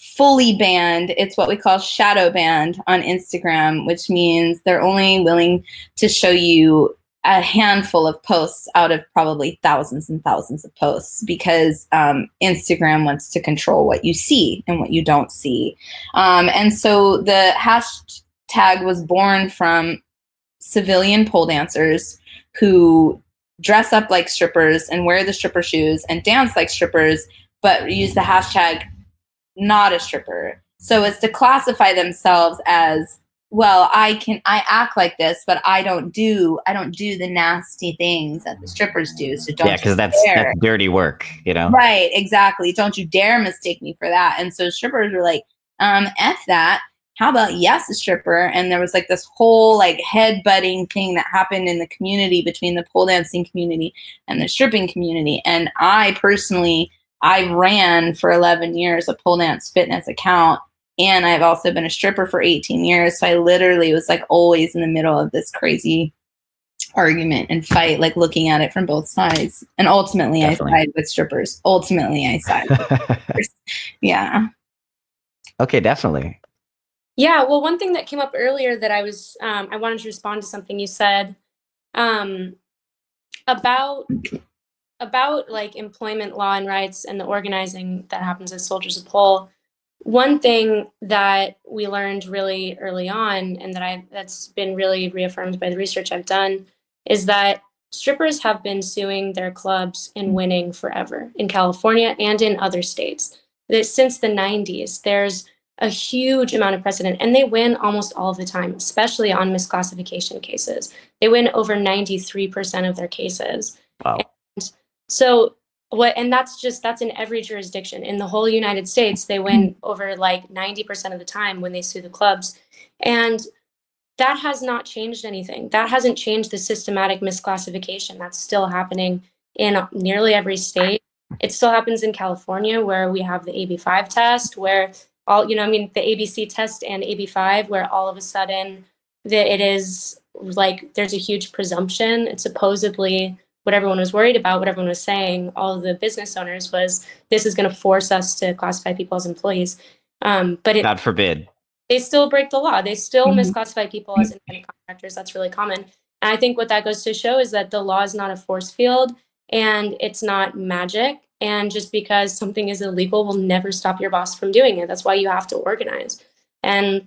fully banned. It's what we call shadow banned on Instagram, which means they're only willing to show you a handful of posts out of probably thousands and thousands of posts because um, Instagram wants to control what you see and what you don't see. Um, and so the hashtag was born from civilian pole dancers who dress up like strippers and wear the stripper shoes and dance like strippers, but use the hashtag not a stripper. So it's to classify themselves as, well, I can, I act like this, but I don't do, I don't do the nasty things that the strippers do. So don't, yeah, because that's, that's dirty work, you know? Right, exactly. Don't you dare mistake me for that. And so strippers were like, um, F that. How about Yes, a Stripper? And there was like this whole like headbutting thing that happened in the community between the pole dancing community and the stripping community. And I personally, I ran for eleven years a pole dance fitness account. And I've also been a stripper for eighteen years. So I literally was like always in the middle of this crazy argument and fight, like looking at it from both sides. And ultimately Definitely. I sided with strippers. Ultimately I sided with strippers. Yeah. Okay, definitely. Yeah. Well, one thing that came up earlier that I was, um, I wanted to respond to something you said um, about, about like employment law and rights and the organizing that happens at Soldiers of Pole. One thing that we learned really early on, and that I that's been really reaffirmed by the research I've done, is that strippers have been suing their clubs and winning forever in California and in other states. That since the nineties, there's a huge amount of precedent, and they win almost all of the time, especially on misclassification cases. They win over ninety-three percent of their cases. Wow. And so what, and that's just, that's in every jurisdiction. In the whole United States, they win over like ninety percent of the time when they sue the clubs. And that has not changed anything. That hasn't changed the systematic misclassification. That's still happening in nearly every state. It still happens in California, where we have the A B five test, where all, you know, I mean, the A B C test and A B five, where all of a sudden that it is like, there's a huge presumption. It's supposedly what everyone was worried about, what everyone was saying, all of the business owners, was this is going to force us to classify people as employees. Um, but it, God forbid. They still break the law. They still mm-hmm. misclassify people as independent contractors. That's really common. And I think what that goes to show is that the law is not a force field, and it's not magic. And just because something is illegal will never stop your boss from doing it. That's why you have to organize. And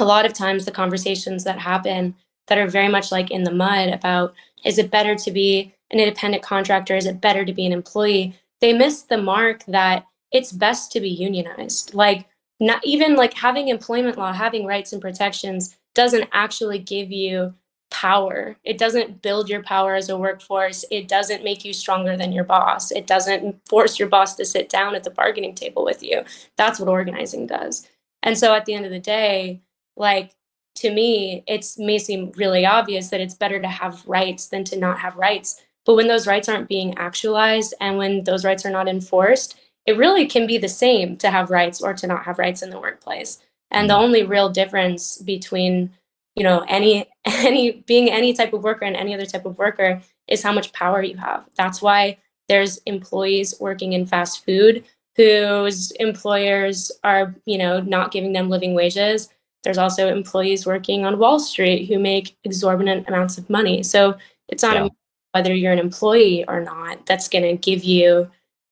a lot of times the conversations that happen that are very much like in the mud about, is it better to be an independent contractor? Is it better to be an employee? They miss the mark that it's best to be unionized. Like, not even like having employment law, having rights and protections doesn't actually give you power. It doesn't build your power as a workforce. It doesn't make you stronger than your boss. It doesn't force your boss to sit down at the bargaining table with you. That's what organizing does. And so at the end of the day, like, to me, it may seem really obvious that it's better to have rights than to not have rights. But when those rights aren't being actualized, and when those rights are not enforced, it really can be the same to have rights or to not have rights in the workplace. And the only real difference between, you know, any any being any type of worker and any other type of worker is how much power you have. That's why there's employees working in fast food whose employers are, you know, not giving them living wages. There's also employees working on Wall Street who make exorbitant amounts of money. So it's not yeah. whether you're an employee or not that's going to give you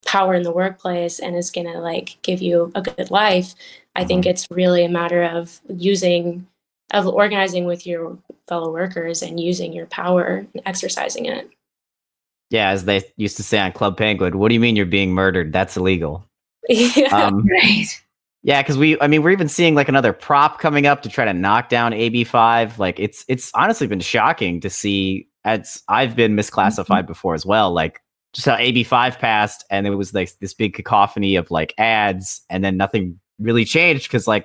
power in the workplace and is going to like give you a good life. I think it's really a matter of using, of organizing with your fellow workers and using your power and exercising it. Yeah. As they used to say on Club Penguin, what do you mean you're being murdered? That's illegal. Yeah, um, right. Yeah. Cause we, I mean, we're even seeing like another prop coming up to try to knock down A B five. Like it's, it's honestly been shocking to see, as I've been misclassified mm-hmm. before as well. Like, just how A B five passed, and it was like this big cacophony of like ads, and then nothing really changed because, like,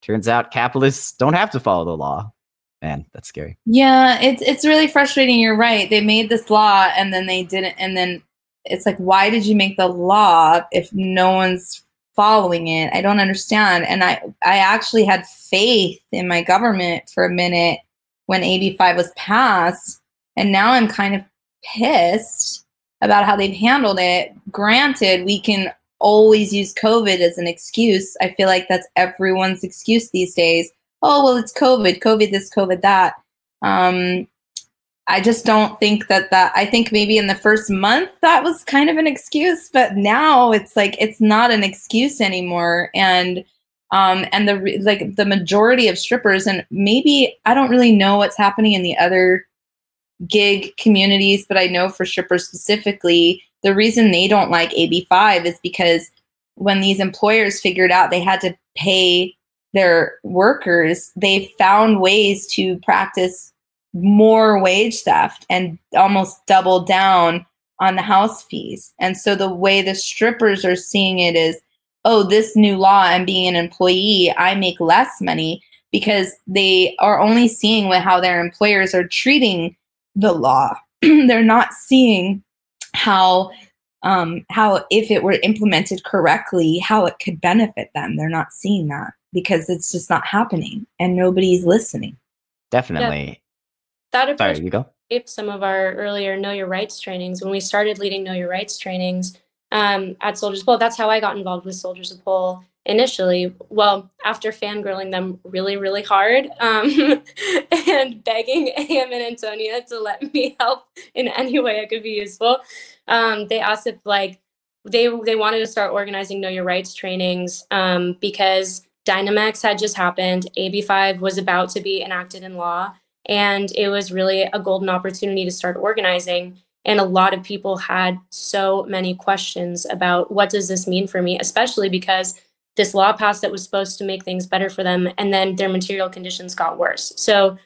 turns out capitalists don't have to follow the law. Man, that's scary. Yeah, it's it's really frustrating. You're right. They made this law, and then they didn't. And then it's like, why did you make the law if no one's following it? I don't understand. And I I actually had faith in my government for a minute when A B five was passed, and now I'm kind of pissed about how they've handled it. Granted, we can always use COVID as an excuse. I feel like that's everyone's excuse these days. Oh, well, it's COVID, COVID this, COVID that. Um, I just don't think that that, I think maybe in the first month that was kind of an excuse, but now it's like, it's not an excuse anymore. And um, and the like the majority of strippers, and maybe, I don't really know what's happening in the other gig communities, but I know for strippers specifically, the reason they don't like A B five is because when these employers figured out they had to pay their workers, they found ways to practice more wage theft and almost double down on the house fees. And so the way the strippers are seeing it is, oh, this new law, I'm being an employee, I make less money, because they are only seeing what, how their employers are treating the law. They're not seeing how, um, how if it were implemented correctly, how it could benefit them. They're not seeing that because it's just not happening and nobody's listening. Definitely. Yeah. That Sorry, you go. Some of our earlier Know Your Rights trainings, when we started leading Know Your Rights trainings um, at Soldiers of Pole, that's how I got involved with Soldiers of Pole initially. Well, after fangirling them really, really hard um, and begging A M and Antonia to let me help in any way I could be useful, um, they asked if like, they they wanted to start organizing Know Your Rights trainings um, because Dynamex had just happened, A B five was about to be enacted in law, and it was really a golden opportunity to start organizing. And a lot of people had so many questions about, what does this mean for me? Especially because this law passed that was supposed to make things better for them, and then their material conditions got worse. So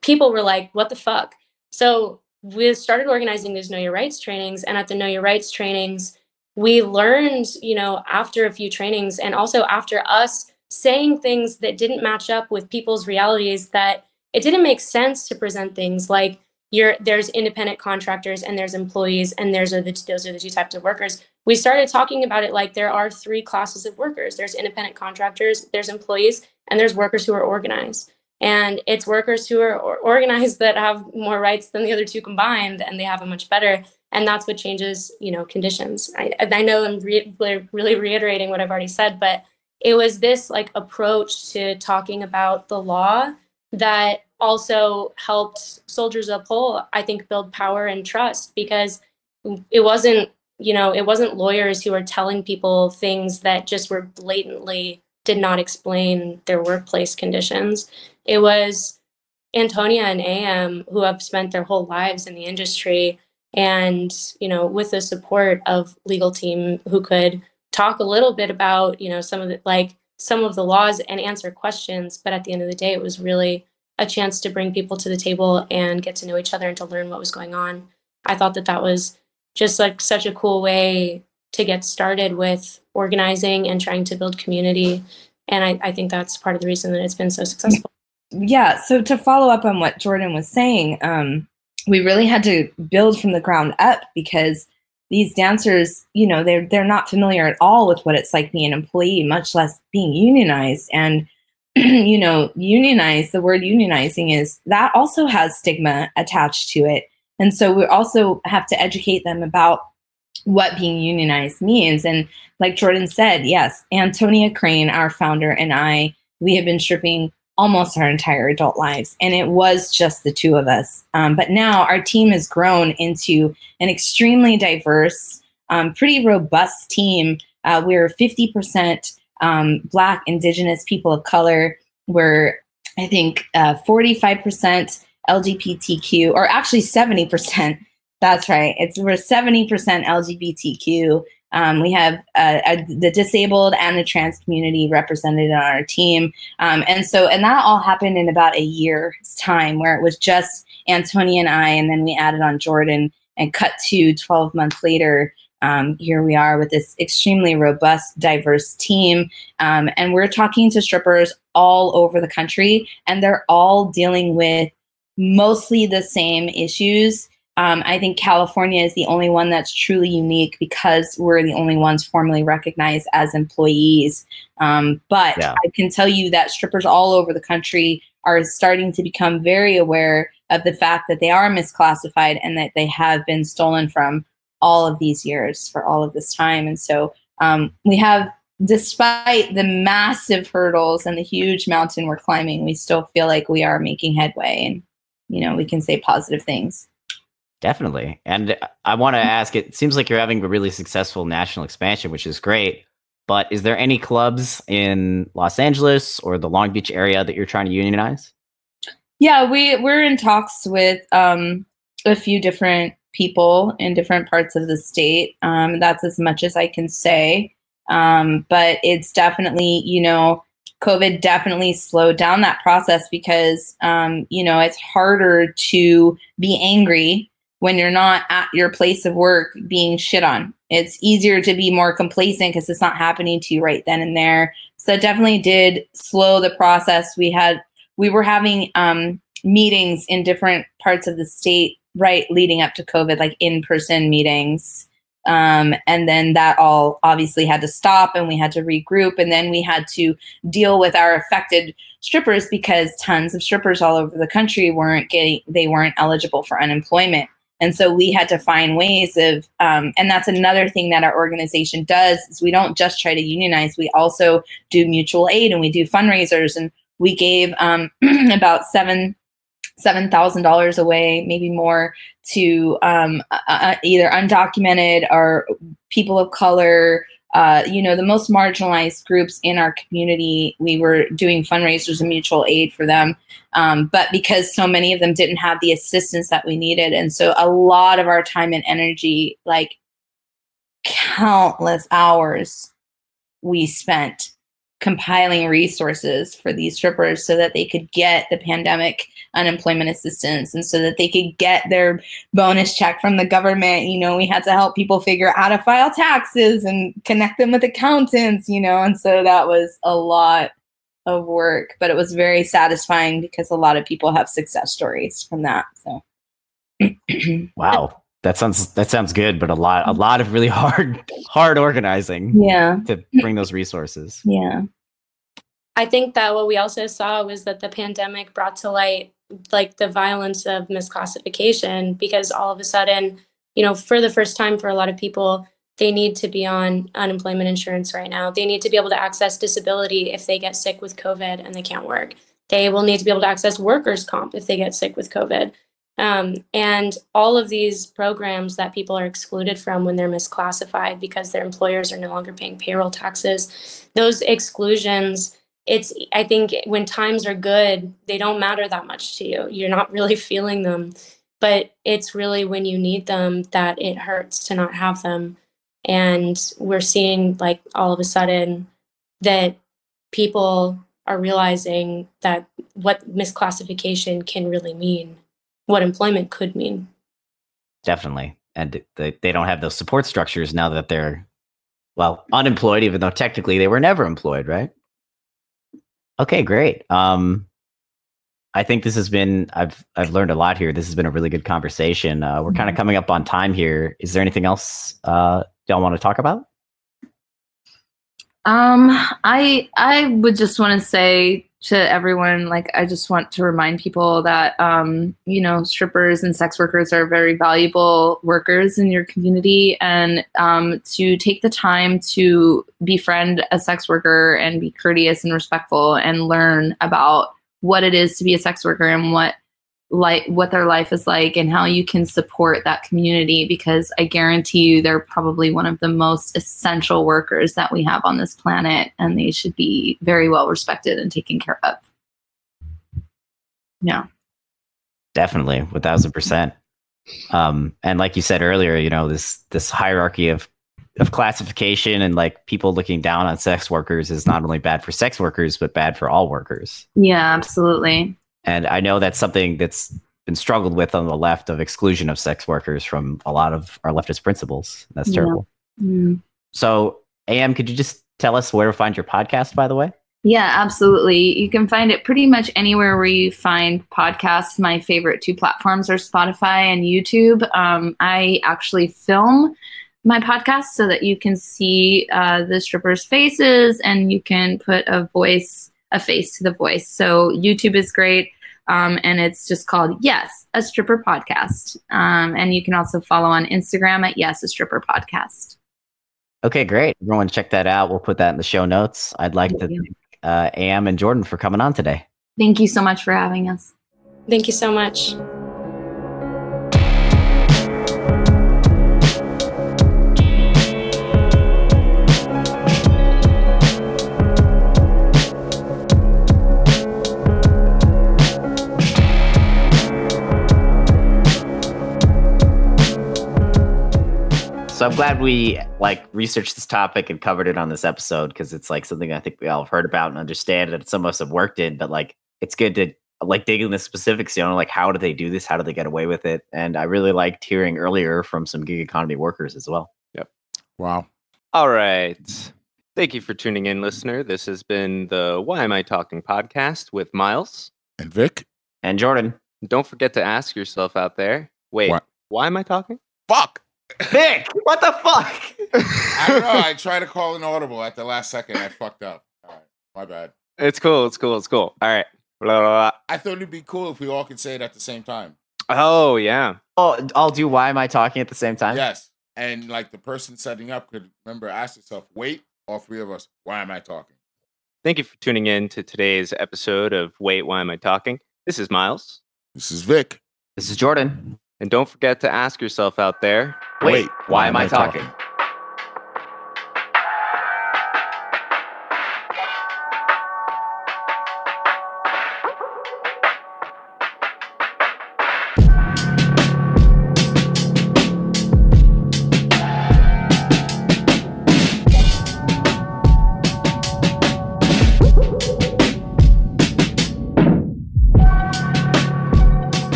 people were like, what the fuck? So we started organizing these Know Your Rights trainings, and at the Know Your Rights trainings, we learned, you know, after a few trainings, and also after us saying things that didn't match up with people's realities, that it didn't make sense to present things like, you're, there's independent contractors and there's employees, and there's are the, those are the two types of workers. We started talking about it like there are three classes of workers. There's independent contractors, there's employees, and there's workers who are organized. And it's workers who are organized that have more rights than the other two combined, and they have them much better. And that's what changes, you know, conditions. I, I know I'm re- really reiterating what I've already said, but it was this like approach to talking about the law that also helped Soldiers of Pole, I think, build power and trust, because it wasn't, you know, it wasn't lawyers who were telling people things that just were blatantly did not explain their workplace conditions. It was Antonia and A M who have spent their whole lives in the industry, and, you know, with the support of legal team who could talk a little bit about, you know, some of the, like some of the laws and answer questions. But at the end of the day, it was really a chance to bring people to the table and get to know each other and to learn what was going on. I thought that that was just like such a cool way to get started with organizing and trying to build community. And I, I think that's part of the reason that it's been so successful. Yeah. So to follow up on what Jordan was saying, um, we really had to build from the ground up, because these dancers, you know, they're, they're not familiar at all with what it's like being an employee, much less being unionized. And, you know, unionize, the word unionizing is, that also has stigma attached to it. And so we also have to educate them about what being unionized means. And like Jordan said, yes, Antonia Crane, our founder, and I, we have been stripping almost our entire adult lives. And it was just the two of us. Um, but now our team has grown into an extremely diverse, um, pretty robust team. Uh, we're fifty percent um, Black, Indigenous, people of color. We're, I think, uh, forty-five percent L G B T Q, or actually seventy percent. That's right. It's we're seventy percent L G B T Q. Um, we have uh, a, the disabled and the trans community represented on our team. Um, and so, and that all happened in about a year's time, where it was just Antonia and I, and then we added on Jordan, and cut to twelve months later. Um, here we are with this extremely robust, diverse team. Um, and we're talking to strippers all over the country, and they're all dealing with mostly the same issues. Um, I think California is the only one that's truly unique, because we're the only ones formally recognized as employees. Um, but yeah. I can tell you that strippers all over the country are starting to become very aware of the fact that they are misclassified, and that they have been stolen from all of these years, for all of this time. And so um, we have, despite the massive hurdles and the huge mountain we're climbing, we still feel like we are making headway, and, you know, we can say positive things. Definitely. And I want to ask, it seems like you're having a really successful national expansion, which is great, but is there any clubs in Los Angeles or the Long Beach area that you're trying to unionize? Yeah, we, we're in talks with um, a few different people in different parts of the state. Um, that's as much as I can say. Um, but it's definitely, you know, COVID definitely slowed down that process, because, um, you know, it's harder to be angry when you're not at your place of work being shit on. It's easier to be more complacent because it's not happening to you right then and there. So it definitely did slow the process. We had, we were having um, meetings in different parts of the state right leading up to COVID, like in-person meetings. Um, and then that all obviously had to stop, and we had to regroup, and then we had to deal with our affected strippers, because tons of strippers all over the country weren't getting, they weren't eligible for unemployment. And so we had to find ways of, um, and that's another thing that our organization does, is we don't just try to unionize. We also do mutual aid, and we do fundraisers, and we gave um, about seven seven thousand dollars away, maybe more, to um, uh, either undocumented or people of color, uh, you know, the most marginalized groups in our community. We were doing fundraisers and mutual aid for them. Um, but because so many of them didn't have the assistance that we needed. And so a lot of our time and energy, like countless hours we spent compiling resources for these strippers so that they could get the pandemic unemployment assistance and so that they could get their bonus check from the government. You know, we had to help people figure out how to file taxes and connect them with accountants, you know, and so that was a lot of work, but it was very satisfying because a lot of people have success stories from that. So wow. That sounds that sounds good, but a lot a lot of really hard hard organizing. Yeah. To bring those resources. Yeah. I think that what we also saw was that the pandemic brought to light like the violence of misclassification, because all of a sudden, you know, for the first time for a lot of people, they need to be on unemployment insurance right now. They need to be able to access disability if they get sick with COVID and they can't work. They will need to be able to access workers' comp if they get sick with COVID. Um, and all of these programs that people are excluded from when they're misclassified because their employers are no longer paying payroll taxes, those exclusions, it's, I think when times are good, they don't matter that much to you. You're not really feeling them, but it's really when you need them that it hurts to not have them. And we're seeing like all of a sudden that people are realizing that what misclassification can really mean, what employment could mean. Definitely. And they, they don't have those support structures now that they're, well, unemployed, even though technically they were never employed, right? Okay, great. Um, I think this has been, I've I've learned a lot here. This has been a really good conversation. Uh, we're mm-hmm. kind of coming up on time here. Is there anything else uh, y'all want to talk about? Um, I I would just want to say to everyone, like, I just want to remind people that, um, you know, strippers and sex workers are very valuable workers in your community, and um, to take the time to befriend a sex worker and be courteous and respectful and learn about what it is to be a sex worker and what like what their life is like and how you can support that community, because I guarantee you they're probably one of the most essential workers that we have on this planet, and they should be very well respected and taken care of. Yeah. Definitely. One thousand percent. Um, and like you said earlier, you know, this, this hierarchy of, of classification and like people looking down on sex workers is not only bad for sex workers, but bad for all workers. Yeah, absolutely. And I know that's something that's been struggled with on the left, of exclusion of sex workers from a lot of our leftist principles. That's yeah. terrible. Mm. So, A M, could you just tell us where to find your podcast, by the way? Yeah, absolutely. You can find it pretty much anywhere where you find podcasts. My favorite two platforms are Spotify and YouTube. Um, I actually film my podcast so that you can see uh, the strippers' faces, and you can put a voice a face to the voice. So YouTube is great. Um, and it's just called Yes, a Stripper Podcast. Um, and you can also follow on Instagram at Yes, a Stripper Podcast. Okay, great. Everyone check that out. We'll put that in the show notes. I'd like thank to you. thank uh, A M and Jordan for coming on today. Thank you so much for having us. Thank you so much. So I'm glad we like researched this topic and covered it on this episode, because it's like something I think we all have heard about and understand, and some of us have worked in, but like it's good to like dig in the specifics, you know, like how do they do this? How do they get away with it? And I really liked hearing earlier from some gig economy workers as well. Yep. Wow. All right. Thank you for tuning in, listener. This has been the Why Am I Talking podcast with Miles. And Vic. And Jordan. Don't forget to ask yourself out there, wait, what? Why am I talking? Fuck! Vic, what the fuck? I don't know. I tried to call an audible at the last second. I fucked up. All right. My bad. It's cool. It's cool. It's cool. All right. Blah, blah, blah. I thought it'd be cool if we all could say it at the same time. Oh, yeah. Oh, I'll do Why Am I Talking at the same time? Yes. And like the person setting up could remember, ask yourself, wait, all three of us, why am I talking? Thank you for tuning in to today's episode of Wait, Why Am I Talking? This is Miles. This is Vic. This is Jordan. And don't forget to ask yourself out there, wait, wait why, why am I, I talking? talking?